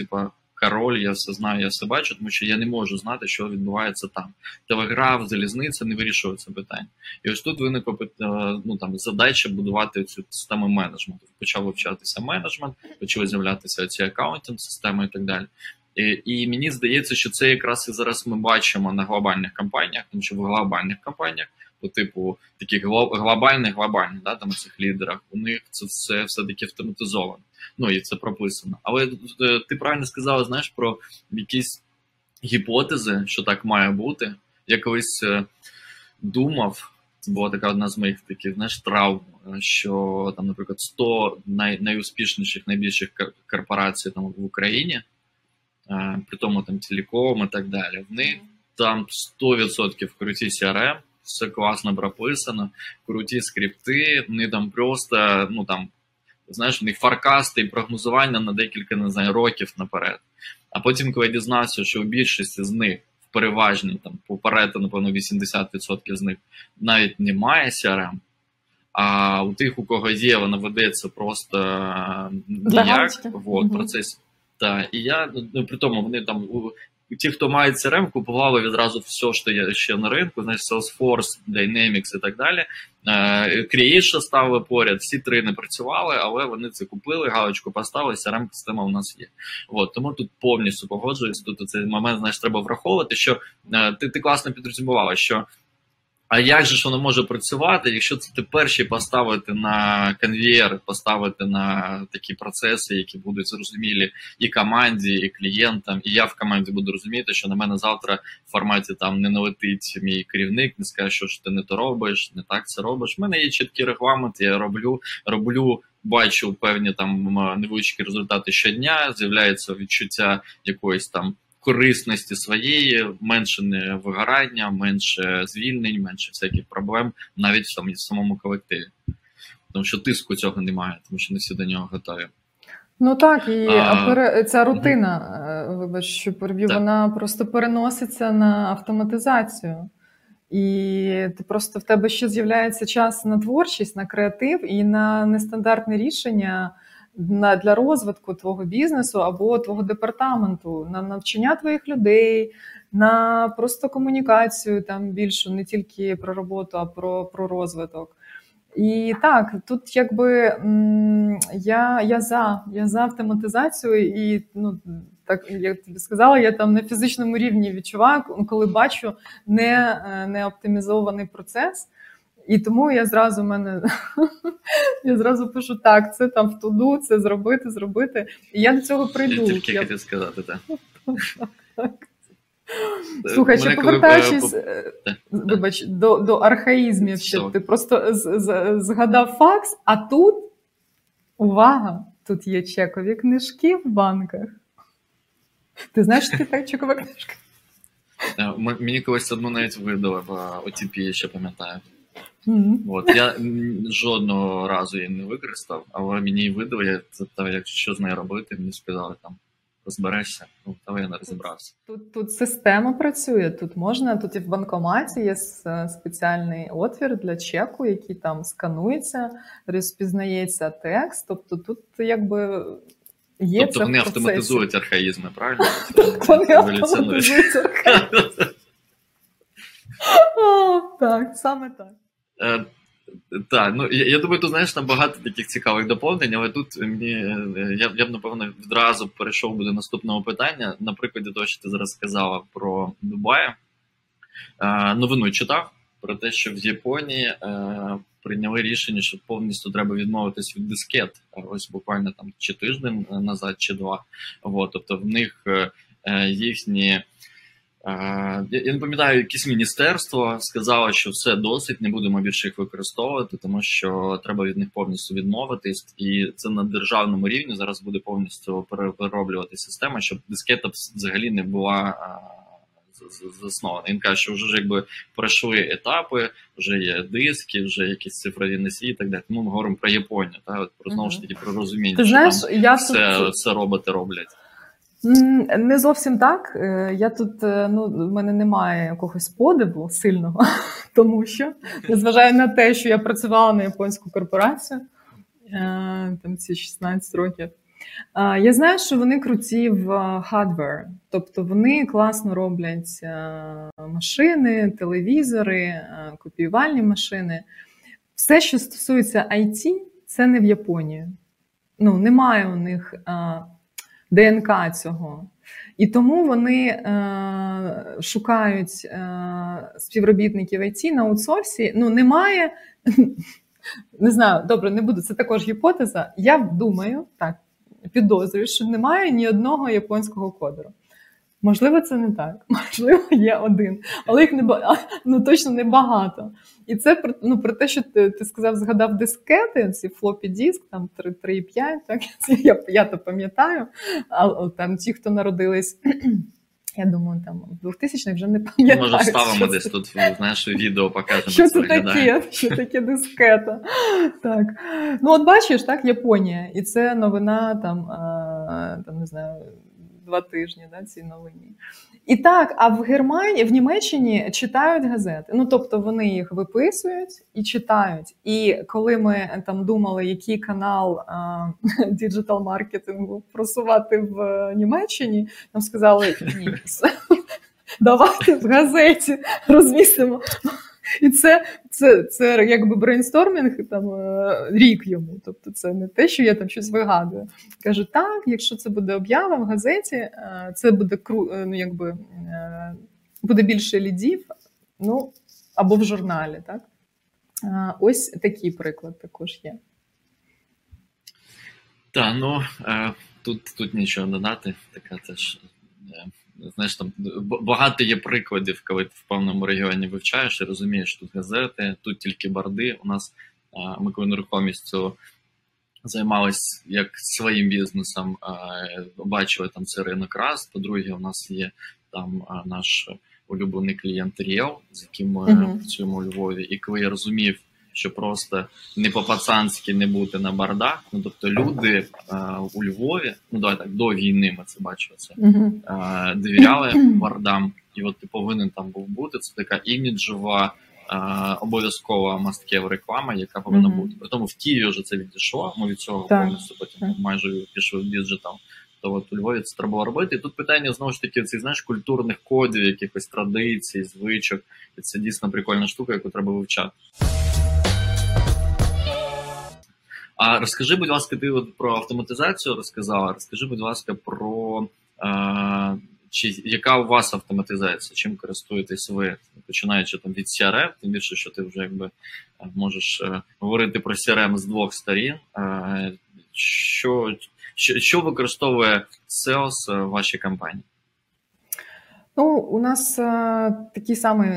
король, я все знаю, я все бачу», тому що я не можу знати, що відбувається там. Телеграф, залізниця не вирішує це питання. І ось тут виникла задача будувати цю систему менеджменту. Почав вивчатися менеджмент, почали з'являтися ці аккаунтинг-системи і так далі. І мені здається, що це якраз і зараз ми бачимо на глобальних компаніях, тому що в глобальних компаніях, по типу таких глобальних, там цих лідерах, у них це все-таки автоматизовано. Ну і це прописано. Але ти правильно сказала, знаєш, про якісь гіпотези, що так має бути. Я колись думав, це була така одна з моїх таких, знаєш, травм, що там, наприклад, 100 найуспішніших, найбільших корпорацій там в Україні, при тому там Телеком і так далі, в них там 100% круті CRM, все класно прописано, круті скрипти, вони там просто, знаєш, в них форкасти і прогнозування на декілька, років наперед. А потім, коли я дізнався, що у більшості з них, в переважній, попереду, напевно, 80% з них навіть немає CRM, а у тих, у кого є, вона ведеться просто ніяк в процесі. І я, при тому, вони там, ті, хто мають CRM, купували відразу все, що є ще на ринку, знаєш, Salesforce, Dynamics і так далі. Creation ставили поряд, всі три не працювали, але вони це купили, галочку поставили, CRM-система у нас є. Тому тут повністю погоджуюсь, тут цей момент, знаєш, треба враховувати, що ти класно підрозумівала, що а як же ж воно може працювати, якщо це ти перші поставити на конвейер, поставити на такі процеси, які будуть зрозумілі і команді, і клієнтам, і я в команді буду розуміти, що на мене завтра в форматі там не налетить мій керівник, не скаже, що ти не то робиш, не так це робиш. У мене є чіткий регламент, я роблю, бачу певні там невеличкі результати щодня, з'являється відчуття якоїсь там корисності своєї, менше вигорання, менше звільнень, менше всяких проблем, навіть в самому колективі. Тому що тиску цього немає, тому що не всі до нього готові. Ну так, і ця рутина, вибач, що переб'ю, вона просто переноситься на автоматизацію. І просто в тебе ще з'являється час на творчість, на креатив і на нестандартне рішення для розвитку твого бізнесу або твого департаменту, на навчання твоїх людей, на просто комунікацію там більше, не тільки про роботу, а про розвиток. І так, тут якби я за автоматизацію і, так, як тобі сказала, я там на фізичному рівні відчуваю, коли бачу не оптимізований процес, І тому я зразу пишу, так, це там в туду, це зробити. І я до цього прийду. Тільки я хотів сказати, так. Слухай, ще повертаючись, вибач, до архаїзмів, що ти просто згадав факс, а тут, увага, тут є чекові книжки в банках. Ти знаєш, що таке чекова книжка? Мені колись одну навіть видали в OTP, я ще пам'ятаю. Mm-hmm. От, я жодного разу її не використав, але мені її видали, я запитав, що з нею робити, мені сказали, там, розберешся, але я не розібрався. Тут система працює, тут і в банкоматі є спеціальний отвір для чеку, який там сканується, розпізнається текст, тобто тут якби... Тобто вони автоматизують архаїзми, правильно? Вони автоматизують архаїзми. Так, саме так. Так, ну я думаю, ти знаєш, там багато таких цікавих доповнень, але тут я б, напевно, відразу перейшов до наступного питання. На прикладі того, що ти зараз сказала про Дубай. Новину читав про те, що в Японії прийняли рішення, що повністю треба відмовитись від дискет. Ось буквально там чи тиждень назад, чи два. От, тобто в них їхні... Я не пам'ятаю, якесь міністерство сказало, що все досить, не будемо більше їх використовувати, тому що треба від них повністю відмовитись, і це на державному рівні зараз буде повністю перероблювати система, щоб дискета взагалі не була заснована. Він каже, що вже якби пройшли етапи, вже є диски, вже якісь цифрові носії і так далі. Тому ми говоримо про Японію, та от про знову ж таки про розуміння, ти що знаєш, там все роблять. Не зовсім так. Я тут, в мене немає якогось подиву сильного, тому що, незважаю на те, що я працювала на японську корпорацію, там ці 16 років, я знаю, що вони круті в hardware, тобто вони класно роблять машини, телевізори, копіювальні машини. Все, що стосується IT, це не в Японії. Немає у них ДНК цього. І тому вони шукають співробітників IT на аутсорсі. Немає, не знаю, добре, не буду, це також гіпотеза. Я думаю, так, підозрюю, що немає ні одного японського кодера. Можливо, це не так. Можливо, є один. Але їх точно небагато. І це про те, що ти сказав, згадав дискети, ці флопі диск, там 3.5, так? Я то пам'ятаю. А там ті, хто народились, я думаю, там в 2000-х вже не пам'ятають. Може, вставимо десь тут, знаєш, відео покажемо. Що таке дискета? Так. От бачиш, так, Японія. І це новина, там не знаю, 2 тижні, да, цій новині. І так, а в Німеччині читають газети. Тобто вони їх виписують і читають. І коли ми там думали, який канал діджитал-маркетингу просувати в Німеччині, нам сказали, ні, давайте в газеті розмістимо. І це якби брейнстормінг, там, рік йому, тобто це не те, що я там щось вигадую. Кажу, так, якщо це буде об'ява в газеті, це буде, буде більше лідів, або в журналі, так? Ось такий приклад також є. Та, тут нічого додати, така теж... Знаєш, там багато є прикладів, коли ти в певному регіоні вивчаєш і розумієш, тут газети, тут тільки барди. У нас ми коли нерухомістю займалися як своїм бізнесом, бачили там цей ринок раз. По-друге, у нас є там наш улюблений клієнт Ріел, з яким ми працюємо у Львові. І коли я розумів, що просто не по-пацанськи не бути на бардах. Тобто люди у Львові, давай так, до війни ми це бачили, це довіряли бардам, і от ти повинен там був бути. Це така іміджова, обов'язкова масткева реклама, яка повинна бути. При тому в Києві вже це відійшло, ми від цього повністю потім майже пішли в діджитал. То от у Львові це треба було робити. І тут питання, знову ж таки, цих, знаєш, культурних кодів, якихось традицій, звичок. І це дійсно прикольна штука, яку треба вивчати. А розкажи, будь ласка, ти про автоматизацію розказала. Розкажи, будь ласка, про Чи яка у вас автоматизація? Чим користуєтесь ви, починаючи там від CRM, тим більше, що ти вже якби можеш говорити про CRM з двох сторін. Що використовує SEOs в вашій компанії? Ну, у нас такий самий,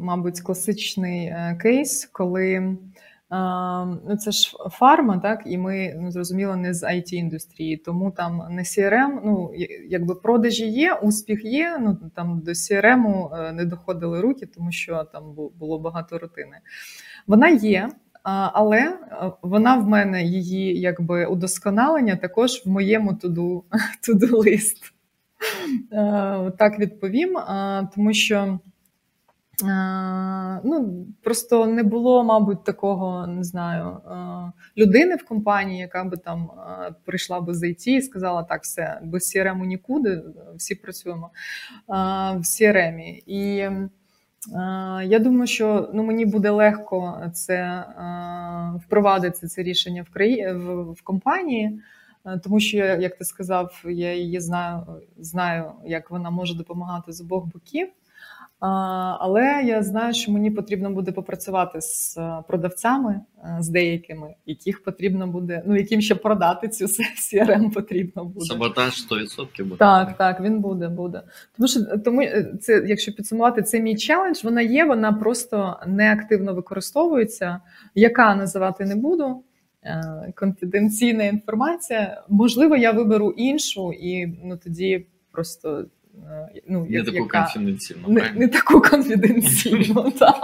мабуть, класичний кейс, коли це ж фарма, так, і ми, зрозуміло, не з IT-індустрії, тому там не CRM, ну, якби продажі є, успіх є, ну, там до CRM не доходили руки, тому що там було багато рутини. Вона є, але вона в мене, її, якби, удосконалення також в моєму to-do list. Так відповім, тому що ну, просто не було, мабуть, такого, не знаю, людини в компанії, яка би там прийшла би з IT і сказала, так, все, без CRM-у нікуди, всі працюємо в CRM-і. І я думаю, що ну, мені буде легко це впровадити, це рішення в компанії, тому що, як ти сказав, я її знаю, як вона може допомагати з обох боків. Але я знаю, що мені потрібно буде попрацювати з продавцами, з деякими, яких потрібно буде, ну, яким ще продати цю CRM потрібно буде. Саботаж 100% буде. Так, він буде. Тому це, якщо підсумувати, це мій челендж, вона є, вона просто неактивно використовується, яка називати не буду. Конфіденційна інформація. Можливо, я виберу іншу і ну, тоді просто... Ну, не таку конфіденційну. Не таку конфіденційну, так.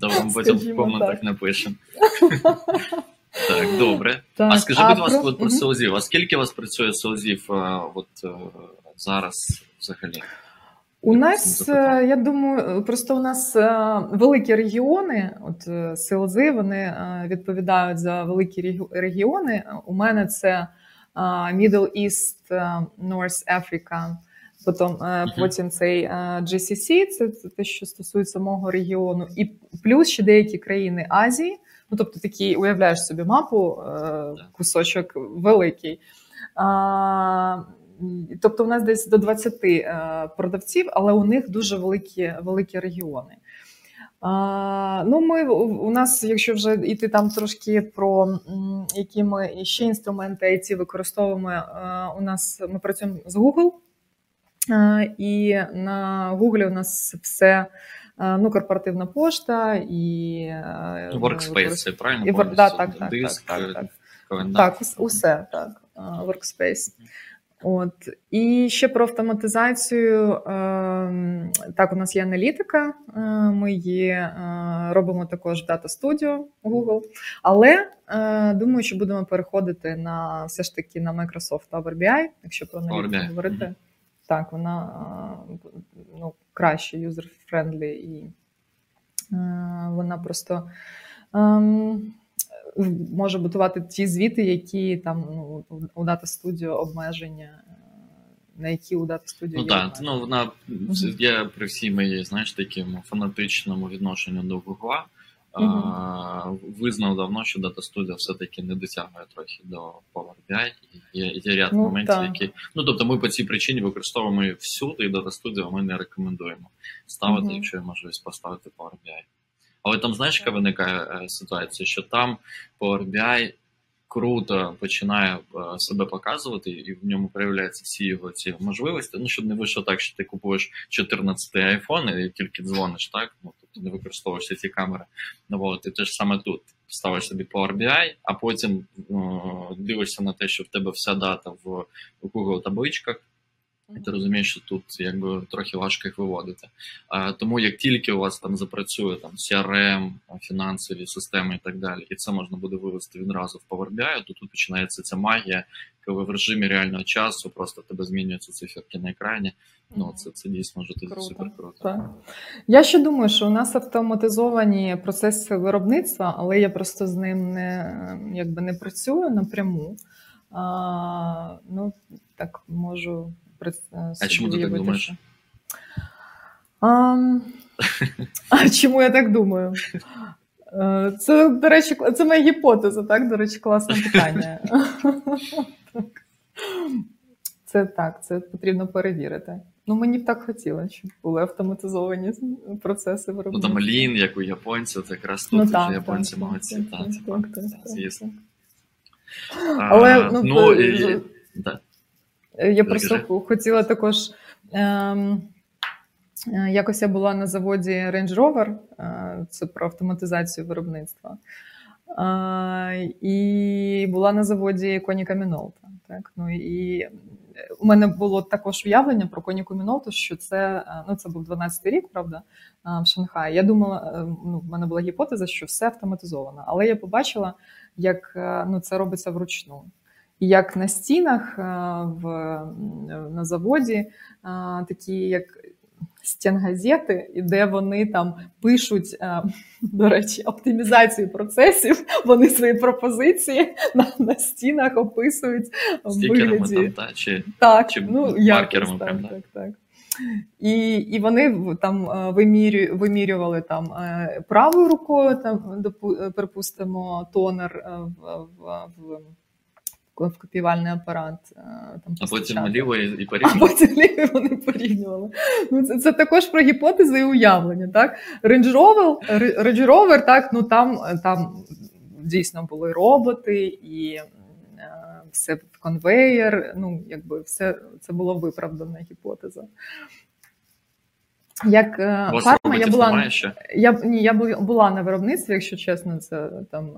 Давай ми потім в коментах напишемо. Так, добре. Так, а скажи, будь ласка, про селзів. А скільки у вас працює селзів зараз взагалі? У нас, я думаю, просто у нас великі регіони, от селзи, вони відповідають за великі регіони. У мене це Middle East, North Africa, потім цей GCC, це те, що стосується мого регіону, і плюс ще деякі країни Азії, ну, тобто такий, уявляєш собі мапу, кусочок великий. Тобто у нас десь до 20 продавців, але у них дуже великі регіони. Ну, у нас, якщо вже йти там трошки про які ми ще інструменти IT використовуємо, у нас ми працюємо з Google, і на Google у нас все, ну, корпоративна пошта, і... Workspace, це правильно? Так, диск, календар. Так, усе, так, Workspace. От. І ще про автоматизацію, так, у нас є аналітика, ми її робимо також в Data Studio Google, але думаю, що будемо переходити на, все ж таки, на Microsoft Power BI, якщо про аналітику говорити. Так, вона ну, краще, юзер-френдлі, і вона просто... може будувати ті звіти, які там ну, у Data Studio обмеження, на які у Data Studio є. Так, ну вона я при всій моїй, знаєш, такому фанатичному відношенню до Google, визнав давно, що Data Studio все-таки не досягає трохи до Power BI, і є ряд моментів, які... Ну, тобто ми по цій причині використовуємо всюди, і Data Studio ми не рекомендуємо ставити, якщо є можливість поставити Power BI. Але там, знаєш, яка виникає ситуація, що там Power BI круто починає себе показувати, і в ньому проявляються всі його ці можливості. Ну, щоб не вийшло так, що ти купуєш 14-й iPhone і тільки дзвониш, так? Ну, тобто не використовуєшся ці камери. Ну, ти теж саме тут ставиш собі Power BI, а потім дивишся на те, що в тебе вся дата в Google табличках, і ти розумієш, що тут якби трохи важко їх виводити. Тому як тільки у вас там запрацює там CRM, фінансові системи і так далі, і це можна буде вивести відразу в Power BI, то тут починається ця магія, коли в режимі реального часу просто в тебе змінюються циферки на екрані. Ну, це дійсно вже супер круто. Так. Я ще думаю, що у нас автоматизовані процеси виробництва, але я просто з ним не працюю напряму. Ну, так можу... А чому ти так думаєш? Чому я так думаю? Це, до речі, це моя гіпотеза, так? До речі, класне питання. Це так, це потрібно перевірити. Ну, мені б так хотілося, щоб були автоматизовані процеси виробництва. Ну, там лін, як у японців, це якраз тут вже японці молодці. Звісно. Але, ну, я просто хотіла також... Якось я була на заводі Range Rover, це про автоматизацію виробництва, і була на заводі Konica Minolta. Так? Ну, і у мене було також уявлення про Konica Minolta, що це, ну, це був 12-й рік, правда, в Шанхаї. Я думала, ну, в мене була гіпотеза, що все автоматизовано, але я побачила, як, ну, це робиться вручну. І як на стінах на заводі такі, як стенгазети, і де вони там пишуть, до речі, оптимізацію процесів, вони свої пропозиції на стінах описують в вигляді. Чи ну, маркерами. Так. І вони там вимірювали там правою рукою, там, припустимо, тонер в копіювальний апарат. Там, а потім ліво і порівнювали. А потім ліво вони порівнювали. Ну, це також про гіпотези і уявлення. Так? Range Rover, так, ну, там дійсно були роботи і все конвейер. Ну, якби все це була виправдана гіпотеза. Як фарма, я була на виробництві, якщо чесно, це там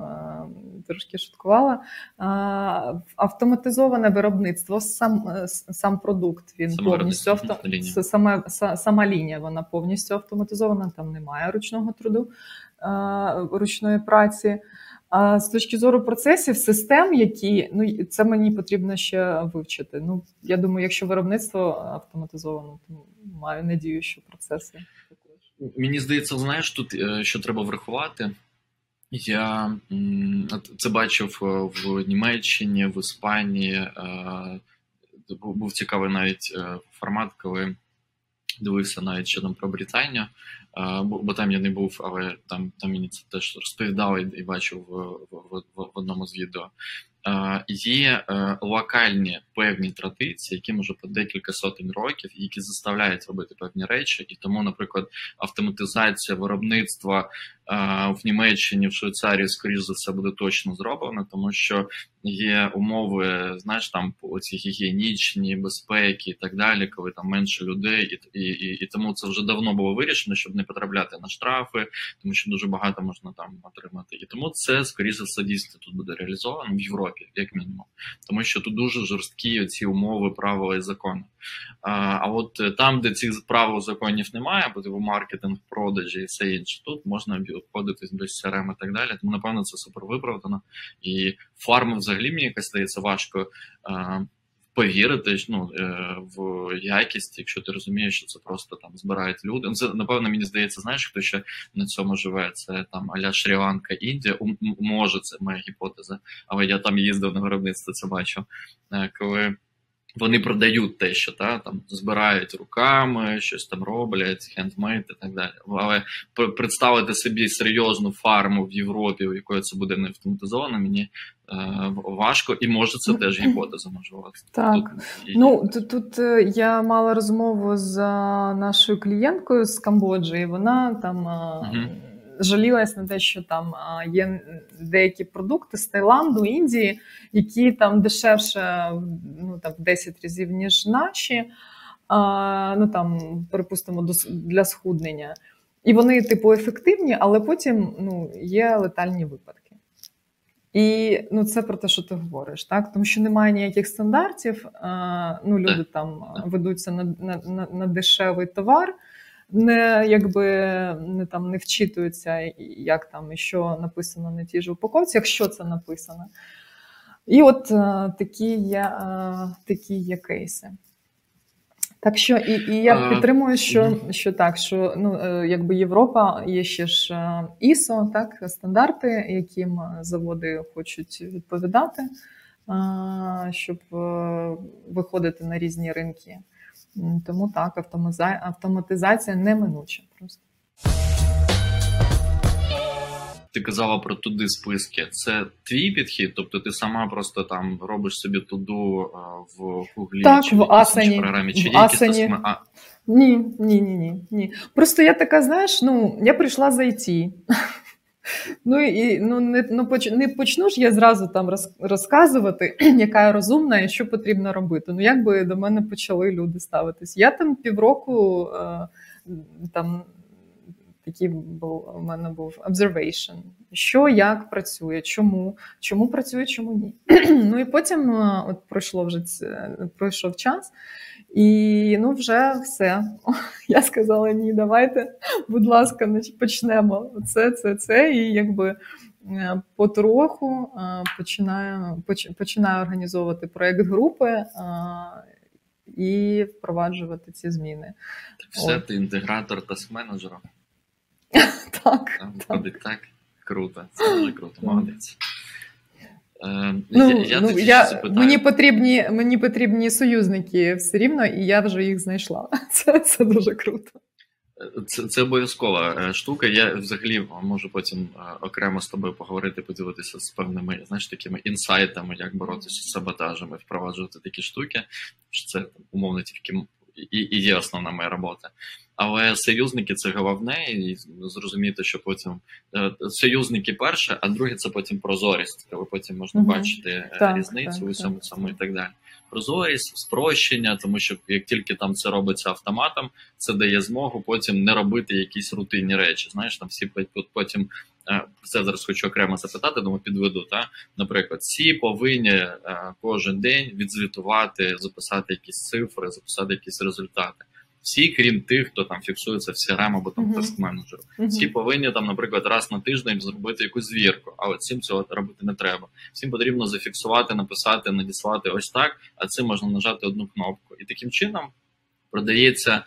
трошки шуткувала. Автоматизоване виробництво, сам продукт, він сама лінія, вона повністю автоматизована, там немає ручного труду, ручної праці. А з точки зору процесів, систем, які, ну, це мені потрібно ще вивчити. Ну, я думаю, якщо виробництво автоматизовано, то маю надію, що процеси також. Мені здається, знаєш, тут що треба врахувати. Я це бачив в Німеччині, в Іспанії. Був цікавий навіть формат, коли дивився навіть ще там про Британію, бо там я не був, але там мені це теж розповідали і бачив в одному з відео. Є локальні певні традиції, яким уже по декілька сотень років, які заставляють робити певні речі. І тому, наприклад, автоматизація виробництва в Німеччині, в Швейцарії, скоріш за все, буде точно зроблено, тому що є умови, знаєш, там оці гігієнічні, безпеки і так далі, коли там менше людей, і тому це вже давно було вирішено, щоб не потрапляти на штрафи, тому що дуже багато можна там отримати. І тому це, скоріш за все, дійсно тут буде реалізовано в Європі, як мінімум, тому що тут дуже жорсткі ці умови, правила і закони. А от там, де цих правил, законів немає, бо типу маркетинг, продажі і все інше, тут можна обходитись без CRM і так далі, тому, напевно, це супер виправдано. І фарма взагалі мені якось стається важко повірити, ну, в якість, якщо ти розумієш, що це просто там збирають люди. Це, напевно, мені здається, знаєш, хто ще на цьому живе, це там а-ля Шрі-Ланка, Індія, може, це моя гіпотеза, але я там їздив на виробництво, це бачив, коли вони продають те, що там збирають руками, щось там роблять, хендмейд і так далі. Але представити собі серйозну фарму в Європі, в якої це буде не автоматизовано, мені важко, і може це теж гіпотеза, можливо. Так, ну тут я мала розмову з нашою клієнткою з Камбоджі, і вона там жалілась на те, що там є деякі продукти з Таїланду, Індії, які там дешевше, ну, там, в 10 разів, ніж наші, ну там, припустимо, для схуднення. І вони, типу, ефективні, але потім, ну, є летальні випадки. І, ну, це про те, що ти говориш, так? Тому що немає ніяких стандартів, ну, люди там ведуться на дешевий товар, не, якби, не, там, не вчитуються, як там і що написано на тій ж упаковці, якщо це написано. І от такі є кейси. Так що, і я підтримую, що так, що, ну, якби Європа, є ще ж ISO, так, стандарти, яким заводи хочуть відповідати, щоб виходити на різні ринки. Тому так, автоматизація неминуча просто. ти казала про туди списки. Це твій підхід? Тобто ти сама просто там робиш собі туду в Google, так, чи в Asana програмі, чи якісь? Ні. Просто я така, знаєш, я прийшла за IT. Не почну ж я зразу там розказувати, яка я розумна і що потрібно робити. Якби до мене почали люди ставитись. Я там півроку там такий був, у мене був observation, що, як працює, чому працює, чому ні. І потім от пройшов час, і вже все. Я сказала, ні, давайте, будь ласка, почнемо це, і якби потроху починаю організовувати проєкт групи, і впроваджувати ці зміни. Все, ти інтегратор та менеджером. Так. Круто, це дуже круто, молодець. Мені потрібні союзники все рівно, і я вже їх знайшла. Це дуже круто. Це обов'язкова штука. Я взагалі можу потім окремо з тобою поговорити, поділитися з певними, знаєш, такими інсайтами, як боротися з саботажами, впроваджувати такі штуки. Це умовно тільки і є основна моя робота. Але союзники – це головне, і зрозуміти, що потім союзники перше, а друге – це потім прозорість, коли потім можна бачити різницю у всьому самому і так далі. Прозорість, спрощення, тому що як тільки там це робиться автоматом, це дає змогу потім не робити якісь рутинні речі. Знаєш, там всі потім, це зараз хочу окремо запитати, тому підведу, та? Наприклад, всі повинні кожен день відзвітувати, записати якісь цифри, записати якісь результати. Всі, крім тих, хто там фіксується в CRM або там тест-менеджеру. Всі повинні там, наприклад, раз на тиждень зробити якусь звірку, але цим цього робити не треба. Всім потрібно зафіксувати, написати, надіслати ось так, а цим можна нажати одну кнопку. І таким чином продаються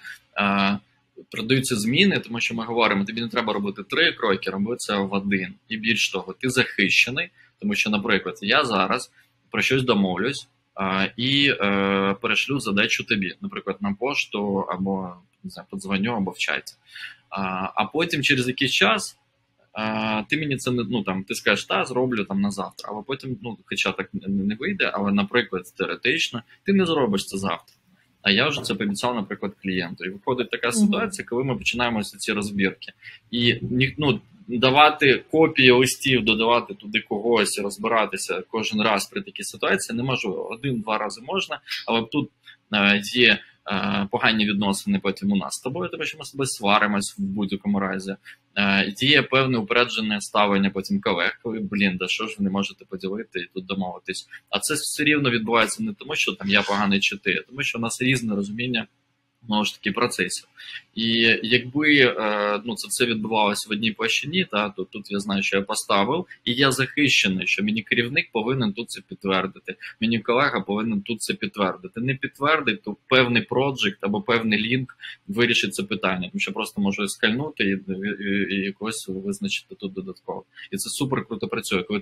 зміни, тому що ми говоримо, тобі не треба робити 3 кроки, роби це в один. І більш того, ти захищений, тому що, наприклад, я зараз про щось домовлюсь, і перешлю задачу тобі, наприклад, на пошту, або не знаю, подзвоню, або в чаті. А потім через якийсь час ти мені це ти скажеш, зроблю там на завтра, або потім, хоча так не вийде, але, наприклад, теоретично, ти не зробиш це завтра. А я вже це пообіцяв, наприклад, клієнту. І виходить така ситуація, коли ми починаємо ці розбірки. І давати копії листів, додавати туди когось, розбиратися кожен раз при такій ситуації не можу. 1-2 рази можна, але тут є погані відносини потім у нас з тобою, тому що ми з тобою сваримось в будь-якому разі. Є певне упереджене ставлення потім колег, коли, да що ж ви не можете поділити і тут домовитись. А це все рівно відбувається не тому, що там я поганий чи ти, а тому, що у нас різне розуміння, ж таки, процесів. І якби це все відбувалося в одній площині, то тут я знаю, що я поставив, і я захищений, що мені керівник повинен тут це підтвердити, мені колега повинен тут це підтвердити. Не підтвердить, то певний проджект або певний лінк вирішить це питання, тому що просто можу скальнути і якось визначити тут додатково. І це супер круто працює. Коли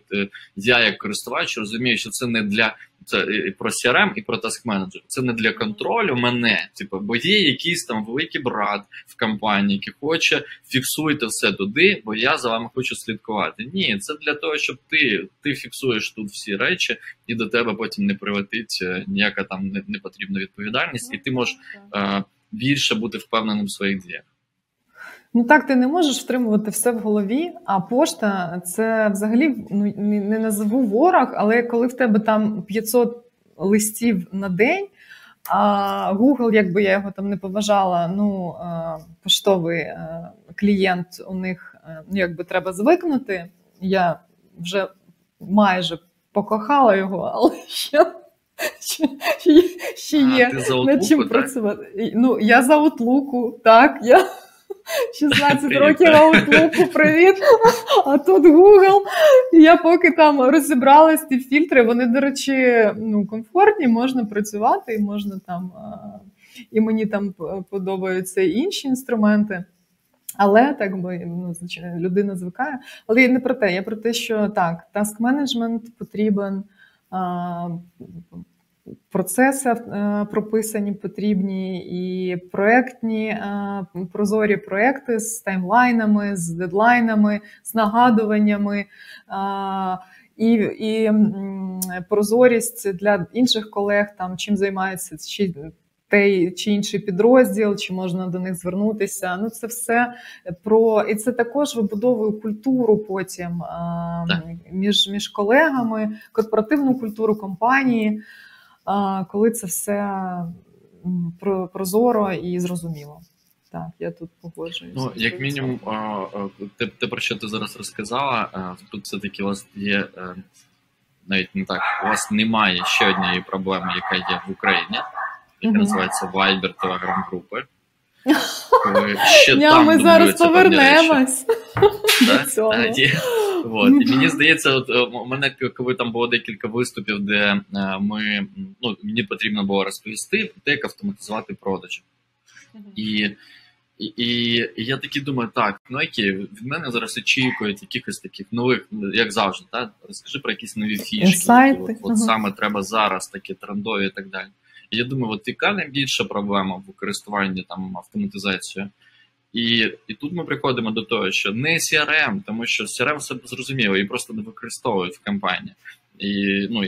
я як користувач розумію, що це не для... Це і про CRM, і про таск-менеджер. Це не для контролю мене, бо є якийсь там великий брат в компанії, який хоче, фіксуйте все туди, бо я за вами хочу слідкувати. Ні, це для того, щоб ти фіксуєш тут всі речі, і до тебе потім не прилетить ніяка там непотрібна відповідальність, і ти можеш більше бути впевненим в своїх діях. Так, ти не можеш втримувати все в голові, а пошта – це взагалі, не називу ворог, але коли в тебе там 500 листів на день, а Google, якби я його там не поважала, поштовий клієнт у них, якби треба звикнути. Я вже майже покохала його, але ще є над чим працювати. Я за Outlook, так, я... 16 років Outlook, привіт, а тут Google. Я поки там розібралась, ті фільтри, вони, до речі, комфортні, можна працювати, і можна там, і мені там подобаються інші інструменти. Але так би людина звикає. Але я не про те, я про те, що так, таск-менеджмент потрібен процеси прописані, потрібні, і проектні, прозорі проекти з таймлайнами, з дедлайнами, з нагадуваннями, і прозорість для інших колег, там, чим займається той чи інший підрозділ, чи можна до них звернутися. Ну, це все про... І це також вибудовує культуру потім між колегами, корпоративну культуру компанії, коли це все прозоро і зрозуміло. Так, я тут погоджуюся. Ну, як мінімум, те, про що ти зараз розказала, тут все-таки у вас є... Навіть не так, у вас немає ще однієї проблеми, яка є в Україні, яка називається Viber телеграм-групи. Ми зараз повернемось до цього. Мені здається, у мене коли там було декілька виступів, де мені потрібно було розповісти, як автоматизувати продажі. І я таки думаю, від мене зараз очікують якихось таких нових, як завжди, так? Розкажи про якісь нові фішки, от саме треба зараз такі трендові і так далі. Я думаю, яка найбільша проблема в користуванні автоматизацією. І тут ми приходимо до того, що не CRM, тому що CRM все зрозуміло, її просто не використовують в компанії.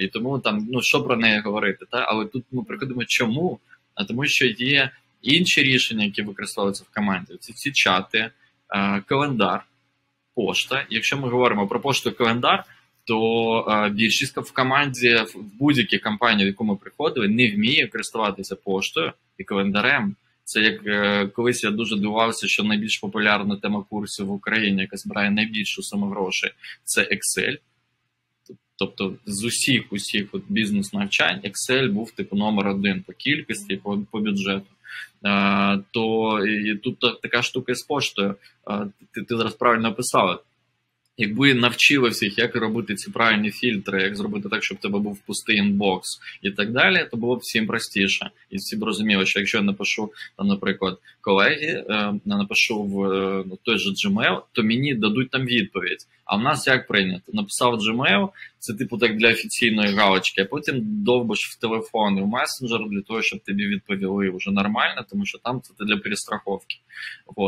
І тому що про неї говорити. Та? Але тут ми приходимо чому? А тому що є інші рішення, які використовуються в команді. Це всі чати, календар, пошта. Якщо ми говоримо про пошту і календар, то більшість в команді, в будь-якій компанії, в яку ми приходили, не вміє користуватися поштою і календарем. Це як колись я дуже дивувався, що найбільш популярна тема курсів в Україні, яка збирає найбільшу суму грошей, це Excel. Тобто з усіх бізнес-навчань Excel був номер 1 по кількості, по бюджету. То і тут така штука з поштою. Ти зараз правильно описала. Якби навчили всіх, як робити ці правильні фільтри, як зробити так, щоб у тебе був пустий інбокс і так далі, то було б всім простіше. І всі б розуміли, що якщо я напишу, наприклад, колеги, напишу в той же Gmail, то мені дадуть там відповідь. А в нас як прийнято? Написав Gmail, це так для офіційної галочки, а потім довбиш в телефон і в месенджер для того, щоб тобі відповіли вже нормально, тому що там це для перестраховки.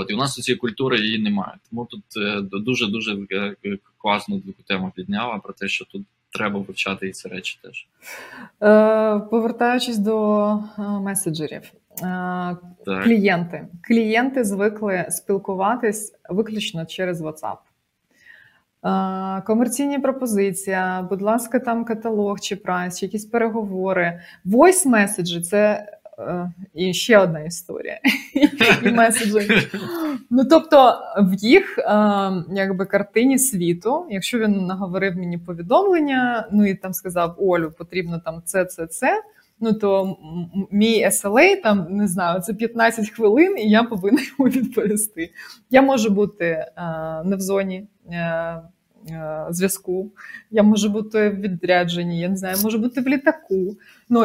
І у нас у цій культури її немає. Тому тут дуже-дуже класну тему підняла про те, що тут треба вивчати ці речі теж. Повертаючись до месенджерів. Клієнти звикли спілкуватись виключно через WhatsApp. Комерційні пропозиції, будь ласка, там каталог чи прайс, чи якісь переговори. Voice-меседжі – це і ще одна історія. І меседжі. Тобто в їх картині світу, якщо він наговорив мені повідомлення, і там сказав, Олю, потрібно там це, то мій SLA, там, не знаю, це 15 хвилин, і я повинна йому відповісти. Я можу бути не в зоні зв'язку, я можу бути в відрядженні, я не знаю, можу бути в літаку.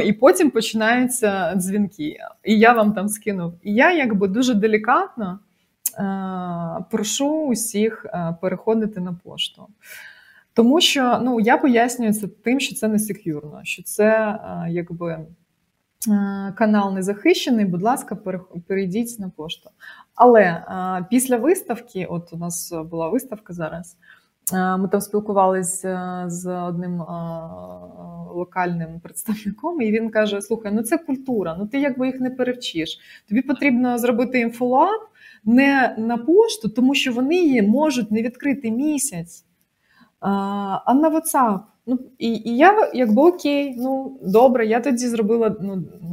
І потім починаються дзвінки. І я вам там скинув. І я дуже делікатно прошу усіх переходити на пошту. Тому що, я пояснюю це тим, що це не сек'юрно, що це, канал не захищений, будь ласка, перейдіть на пошту. Але після виставки, от у нас була виставка зараз, ми там спілкувалися з одним локальним представником, і він каже, слухай, це культура, ти їх не перевчиш. Тобі потрібно зробити їм фоллоуап не на пошту, тому що вони її можуть не відкрити місяць, а на WhatsApp. І я окей, добре, я тоді зробила,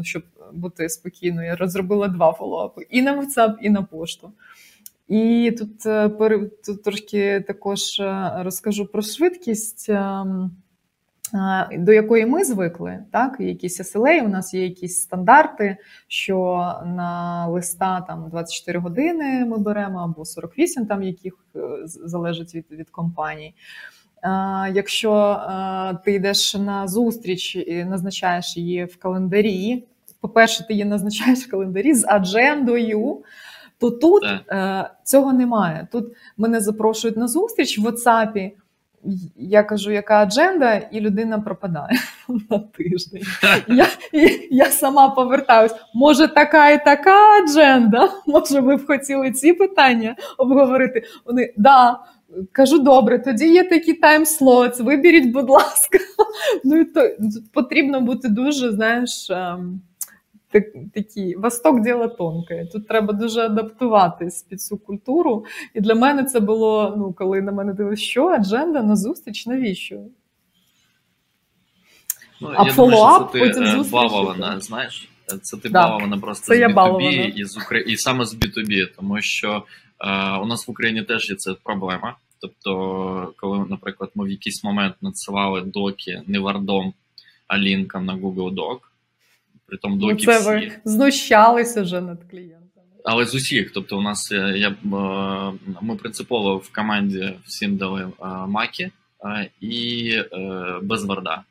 щоб бути спокійною, я розробила 2 фоллоуапи, і на WhatsApp, і на пошту. І тут трошки також розкажу про швидкість, до якої ми звикли, так, якісь SLA, у нас є якісь стандарти, що на листа там 24 години ми беремо, або 48, там яких залежить від компаній. Якщо ти йдеш на зустріч і назначаєш її в календарі, по-перше, ти її назначаєш в календарі з аджендою, то тут цього немає. Тут мене запрошують на зустріч в WhatsApp, я кажу, яка адженда, і людина пропадає на тиждень. Я сама повертаюсь. Може, така і така адженда? Може, ви б хотіли ці питання обговорити? Вони, да. Кажу, добре, тоді є такі таймслотс, виберіть, будь ласка. Ну, і то, потрібно бути дуже, знаєш, такі, восток діло тонке. Тут треба дуже адаптуватись під цю культуру. І для мене це було, ну, коли на мене дивилися, що адженда на зустріч, навіщо? Ну, а фоллоуап, потім зустріч. Балована, знаєш, це ти балована просто з B2B і саме з B2B, тому що у нас в Україні теж є ця проблема. Тобто, коли, наприклад, ми в якийсь момент надсилали доки не вардом, а лінком на Google Doc, притом доки всі. Ви знущалися вже над клієнтами. Але з усіх. Тобто, у нас, ми принципово в команді всім дали маки і без варда.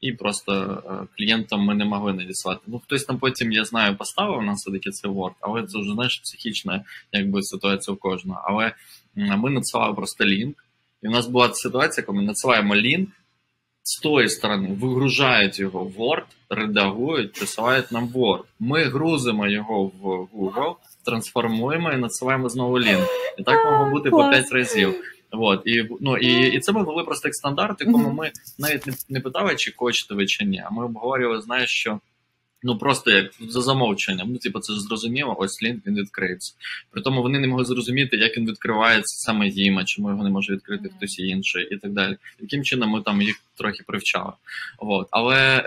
І просто клієнтам ми не могли надіслати. Ну, хтось там потім, я знаю, поставив на все-таки цей Word, але це вже, знаєш, психічна якби ситуація у кожного. Але ми надсилали просто лінк, і в нас була ситуація, коли ми надсилаємо лінк, з тої сторони вигружають його в Word, редагують, присилають нам Word. Ми грузимо його в Google, трансформуємо і надсилаємо знову лінк. І так могло бути по 5 разів. От, і це ми вели просто як стандарт, якому ми навіть не питали, чи хочете ви, чи ні. А ми обговорювали, знаєш, що ну просто як за замовчання. Ну, типу, це ж зрозуміло, ось лінк, він відкрився. Притому вони не могли зрозуміти, як він відкривається саме їм, а чому його не може відкрити хтось інший і так далі. Таким чином ми там їх трохи привчали. От, але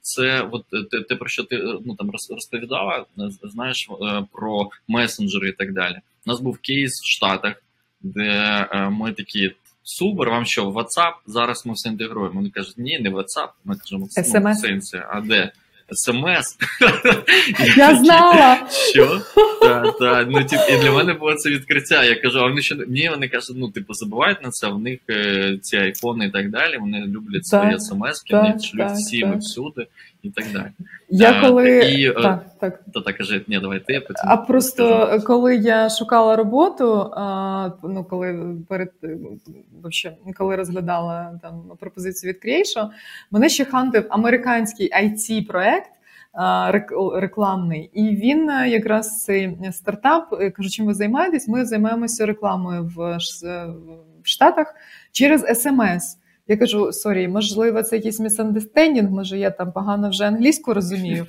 це от, те, про що ти ну, там, розповідала, знаєш, про месенджери і так далі. У нас був кейс в Штатах, де ми такі, супер, вам що, WhatsApp, зараз ми все інтегруємо. Вони кажуть, ні, не WhatsApp, ми кажемо, ну, в сенсі, а де? СМС. Я знала. Що? Ну, і для мене було це відкриття. Я кажу, а вони ще ні, вони кажуть, ну, типу, забувають на це, в них ці айфони і так далі, вони люблять свої смс-ки, вони шлють всім всюди і так далі. Я коли... каже, ні, давай ти. А просто, коли я шукала роботу, ну, коли перед... Взагалі, коли розглядала там пропозицію від Creation, мене ще хантив американський IT-проект, рекламний. І він якраз цей стартап, кажу, чим ви займаєтесь? Ми займаємося рекламою в Штатах через СМС. Я кажу, сорі, можливо, це якийсь misunderstanding, може я там погано вже англійську розумію.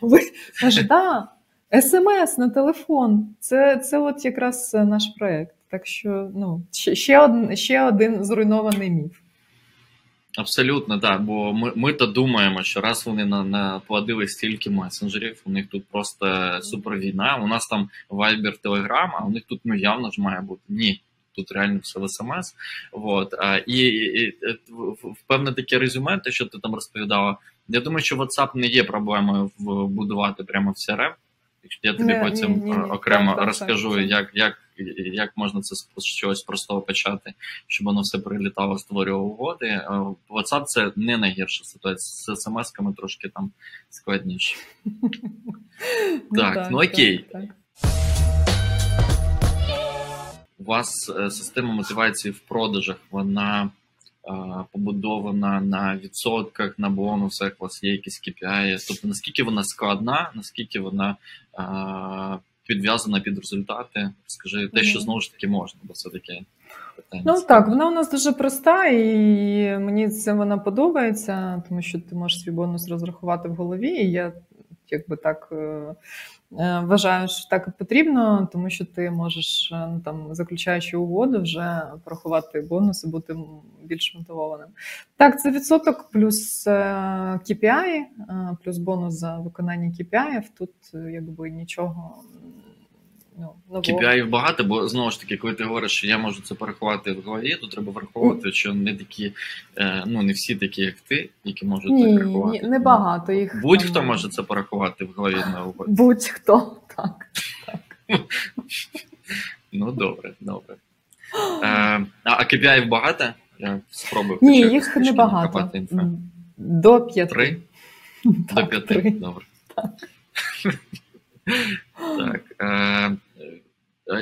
Ви кажете, да, СМС на телефон. Це от якраз наш проект. Так що, ну, ще один зруйнований міф. Абсолютно, так, да, бо ми-то думаємо, що раз вони наплодили стільки месенджерів, у них тут просто супер війна, у нас там Viber, Telegram, а у них тут ну, явно ж має бути. Ні, тут реально все в СМС. От. І певне таке резюме, те, що ти там розповідала, я думаю, що WhatsApp не є проблемою будувати прямо в CRM. Я тобі потім окремо розкажу, як можна це з чогось простого почати, щоб воно все прилітало, створювало угоди. WhatsApp – це не найгірша ситуація. З смс-ками трошки там складніше. Так, ну окей. У вас система мотивації в продажах, вона побудована на відсотках, на бонусах, у вас є якісь KPI. Тобто, наскільки вона складна, наскільки вона підв'язана під результати? Скажи те, що знову ж таки можна, бо це таке питання. Ну так, вона у нас дуже проста і мені це вона подобається, тому що ти можеш свій бонус розрахувати в голові, і я якби так вважаю, що так і потрібно, тому що ти можеш, ну, там, заключаючи угоду, вже порахувати бонуси, бути більш мотивованим. Так, це відсоток плюс KPI, плюс бонус за виконання KPI. Тут, якби, нічого нового. KPI багато, бо, знову ж таки, коли ти говориш, що я можу це порахувати в голові, то треба враховувати, що не такі, ну, не всі такі, як ти, які можуть це порахувати. Ні, не багато їх. Будь-хто там може це порахувати в голові на угоді. Будь-хто, так. Ну, добре. А KPI багато? Я спробую. Ні, їх не багато. До 5. 3? До 5, добре. Так.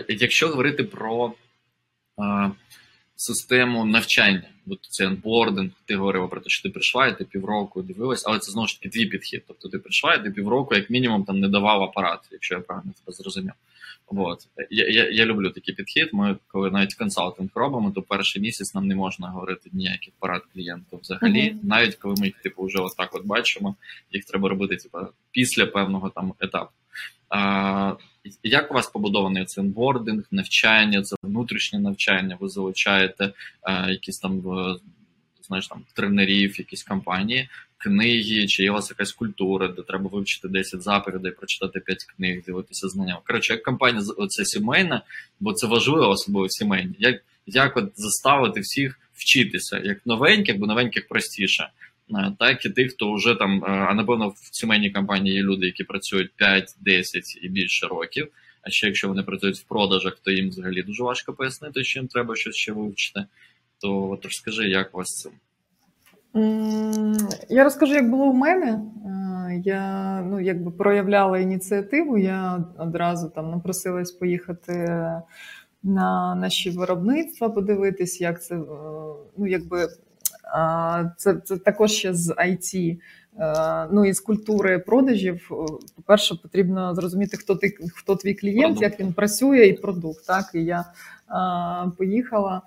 Якщо говорити про систему навчання. Тобто це онбординг, ти говорила про те, що ти прийшла і ти півроку дивилась, але це знову ж таки твій підхід. Тобто ти прийшла і ти півроку як мінімум там не давав апарат, якщо я правильно тебе зрозумів. От. Я люблю такий підхід. Ми коли навіть консалтинг робимо, то перший місяць нам не можна говорити ніяких порад клієнту взагалі. Mm-hmm. Навіть коли ми їх типу вже отак от бачимо, їх треба робити типу, після певного там етапу. Як у вас побудований цей онбординг, навчання, це внутрішнє навчання, ви залучаєте якісь там, знаєш, там тренерів, якісь компанії, книги, чи є у вас якась культура, де треба вивчити 10 заповідей, прочитати 5 книг, дивитися знання. Коротше, як компанія це сімейна, бо це важливо, особливо сімейні. Як от заставити всіх вчитися, як новеньких, бо новеньких простіше. Так і тих, хто вже там, а напевно в сімейній компанії є люди, які працюють 5, 10 і більше років, а ще якщо вони працюють в продажах, то їм взагалі дуже важко пояснити, що їм треба щось ще вивчити. То розкажи, як у вас це? Я розкажу, як було у мене. Я якби проявляла ініціативу, я одразу там напросилась поїхати на наші виробництва, подивитись, як це, це також ще з IT, і з культури продажів. По-перше, потрібно зрозуміти, хто твій клієнт, продукт, як він працює, і продукт. Так, і я поїхала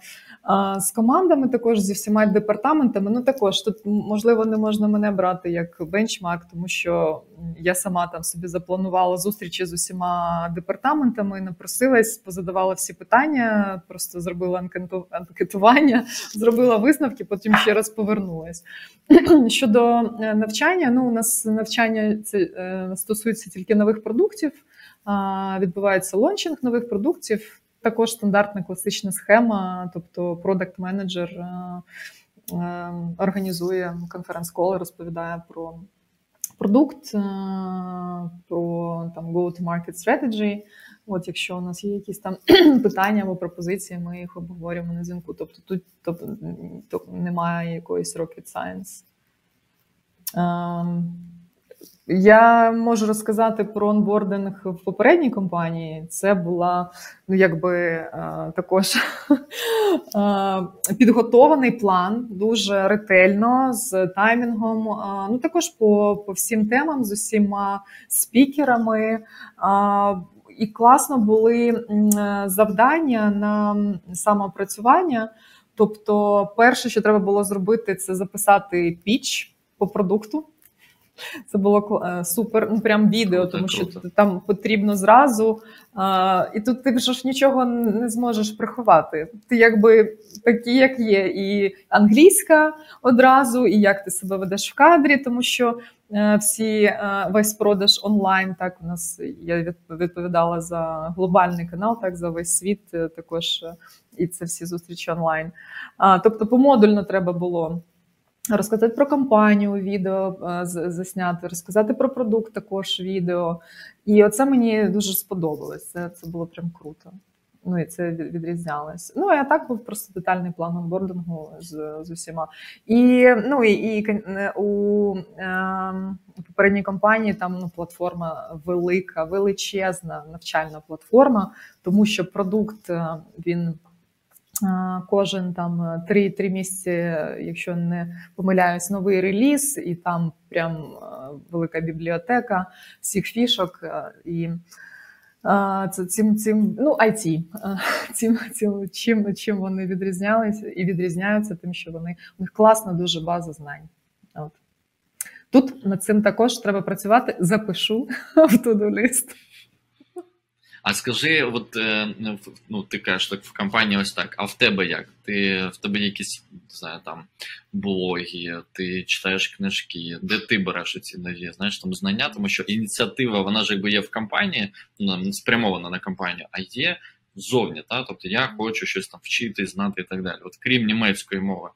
з командами, також зі всіма департаментами. Ну також тут можливо не можна мене брати як бенчмарк, тому що я сама там собі запланувала зустрічі з усіма департаментами, напросилась, позадавала всі питання, просто зробила анкетування, зробила висновки, потім ще раз повернулась. Щодо навчання, у нас навчання це стосується тільки нових продуктів. Відбувається лончинг нових продуктів. Також стандартна класична схема, тобто продакт-менеджер організує конференц-коли, розповідає про продукт, про там go-to-market strategy. От якщо у нас є якісь там питання або пропозиції, ми їх обговорюємо на дзвінку. Тобто тут немає якоїсь rocket science. Я можу розказати про онбординг в попередній компанії. Це була, також підготований план, дуже ретельно, з таймінгом, також по всім темам, з усіма спікерами. І класно були завдання на самоопрацювання. Тобто перше, що треба було зробити, це записати піч по продукту. Це було супер, прям відео, тому що там потрібно зразу, і тут ти вже ж нічого не зможеш приховати. Ти якби такий, як є, і англійська одразу, і як ти себе ведеш в кадрі, тому що весь продаж онлайн, так у нас я відповідала за глобальний канал, так за весь світ також, і це всі зустрічі онлайн. Тобто помодульно треба було. Розказати про компанію, відео засняти, розказати про продукт також відео. І оце мені дуже сподобалось, це було прям круто. І це відрізнялось. А так був просто детальний план онбордингу з усіма. І у попередній компанії там платформа велика, величезна навчальна платформа, тому що продукт, він... Кожен там 3 місяці, якщо не помиляюсь, новий реліз, і там прям велика бібліотека всіх фішок, і це IT, чим вони відрізнялися і відрізняються, тим, що у них класна дуже база знань. От. Тут над цим також треба працювати, запишу в to-do-лист. А скажи, ти кажеш так в компанії ось так, а в тебе як? В тебе є якісь, блоги, ти читаєш книжки, де ти береш ці нові, знання, тому що ініціатива, вона ж якби є в компанії, спрямована на компанію, а є ззовні, та? Тобто я хочу щось там вчити, знати і так далі. Крім німецької мови,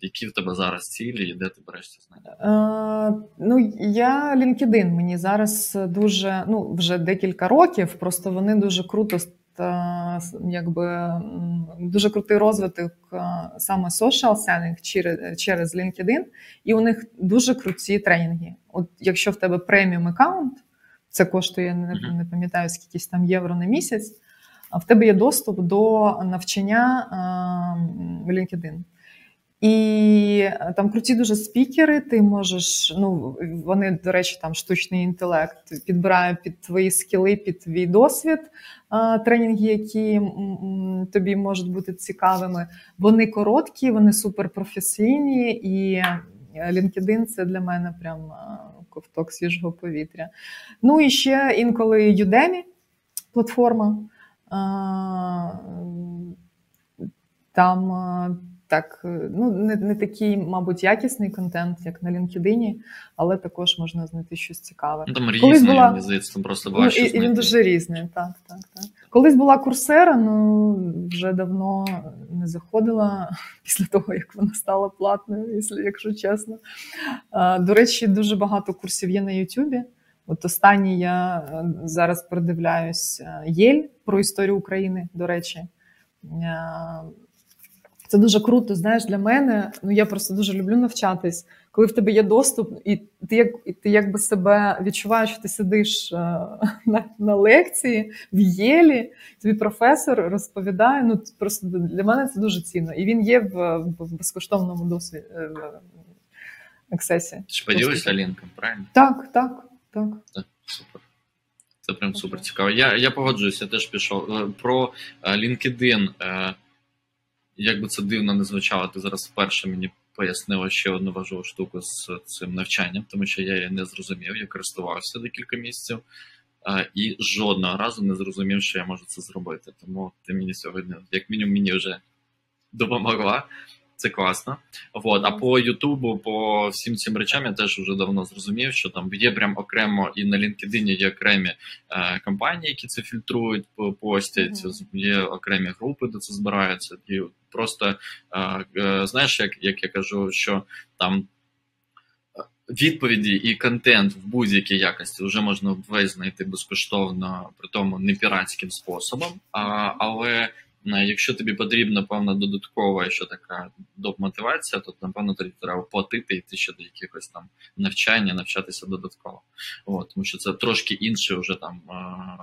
які в тебе зараз цілі і де ти береш ці знання? Я LinkedIn, мені зараз дуже, вже декілька років, просто вони дуже круто, дуже крутий розвиток саме social selling через LinkedIn, і у них дуже круті тренінги. От якщо в тебе преміум аккаунт, це коштує, не пам'ятаю, скільки там євро на місяць, в тебе є доступ до навчання в LinkedIn. І там круті дуже спікери, ти можеш, ну, вони, до речі, там штучний інтелект підбирає під твої скіли, під твій досвід, тренінги, які тобі можуть бути цікавими. Вони короткі, вони суперпрофесійні, і LinkedIn – це для мене прям ковток свіжого повітря. Ну і ще інколи Udemy – платформа. Там... Так, ну, не такий, мабуть, якісний контент, як на LinkedIn, але також можна знайти щось цікаве. Ну, там різні, була... там просто важче знайти. І він дуже різний, так. Колись була Coursera, ну, вже давно не заходила після того, як вона стала платною, якщо чесно. До речі, дуже багато курсів є на YouTube. От останній я зараз передивляюсь Єль про історію України, до речі. Це дуже круто, знаєш, для мене, ну я просто дуже люблю навчатись, коли в тебе є доступ, і ти якби себе відчуваєш, що ти сидиш на лекції в Єлі, тобі професор розповідає, ну просто для мене це дуже цінно. І він є в безкоштовному досвіді, в аксесі. Ти ж поділишся лінком, правильно? Так. Так, супер. Це прям супер цікаво. Я погоджуюсь, я теж пішов. Про LinkedIn. Як би це дивно не звучало, ти зараз вперше мені пояснила ще одну важливу штуку з цим навчанням, тому що я її не зрозумів, я користувався декілька місяців і жодного разу не зрозумів, що я можу це зробити. Тому ти мені сьогодні, як мінімум, мені вже допомогла, це класно. А по Ютубу, по всім цим речам я теж вже давно зрозумів, що там є прям окремо, і на LinkedIn є окремі компанії, які це фільтрують, постять, є окремі групи, де це збираються, і просто, знаєш, як я кажу, що там відповіді і контент в будь-якій якості вже можна весь знайти безкоштовно, при тому не піратським способом, але якщо тобі потрібна певна додаткова ще така доп-мотивація, то, напевно, тобі треба платити і йти ще до якихось там навчання, навчатися додатково. Тому що це трошки інший вже там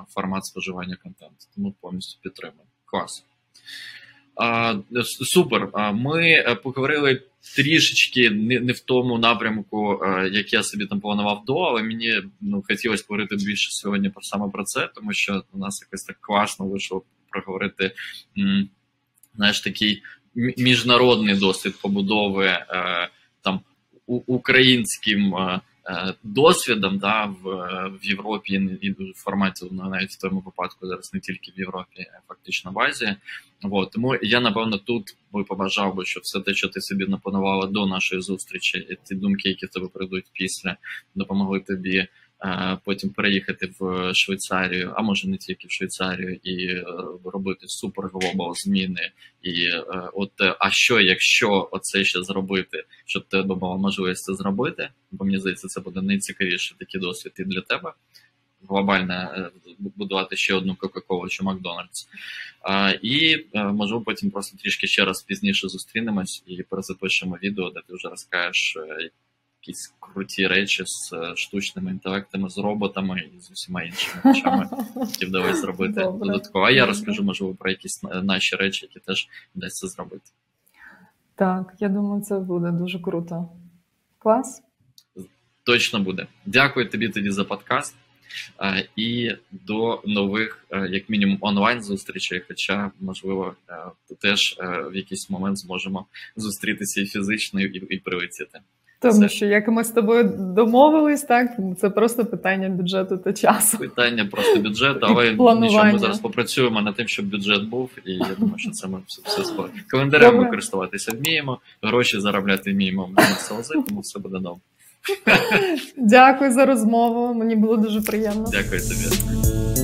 формат споживання контенту. Тому повністю підтримую. Клас. Супер. Ми поговорили трішечки не в тому напрямку, як я собі там планував до, але мені хотілося поговорити більше сьогодні саме про це, тому що у нас якось так класно вийшло проговорити, знаєш, такий міжнародний досвід побудови там українським досвідом, да, в Європі і в форматі, навіть в тому випадку зараз не тільки в Європі, а фактично в Азії. Тому я, напевно, тут би побажав би, щоб все те, що ти собі напанувала до нашої зустрічі, і ті думки, які в тебе прийдуть після, допомогли тобі потім переїхати в Швейцарію, а може не тільки в Швейцарію, і робити суперглобал зміни. І що якщо оце ще зробити, щоб тебе була можливість це зробити, бо мені здається, це буде найцікавіше такий досвід і для тебе. Глобально будувати ще одну Кока-Колу чи Макдональдс. І, можливо, потім просто трішки ще раз пізніше зустрінемось і перезапишемо відео, де ти вже розкажеш якісь круті речі з штучними інтелектами, з роботами і з усіма іншими речами, які вдалося зробити додатково. А я розкажу, можливо, про якісь наші речі, які теж вдасться зробити. Так, я думаю, це буде дуже круто. Клас? Точно буде. Дякую тобі тоді за подкаст. І до нових, як мінімум, онлайн-зустрічей, хоча, можливо, теж в якийсь момент зможемо зустрітися і фізично, і прилетіти. Тому що, як ми з тобою домовились, так, це просто питання бюджету та часу. Питання просто бюджету, але нічого, ми зараз попрацюємо над тим, щоб бюджет був, і я думаю, що це ми все споримо. Календарем ми користуватися вміємо, гроші заробляти вміємо, тому все буде добре. Дякую за розмову, мені було дуже приємно. Дякую тобі.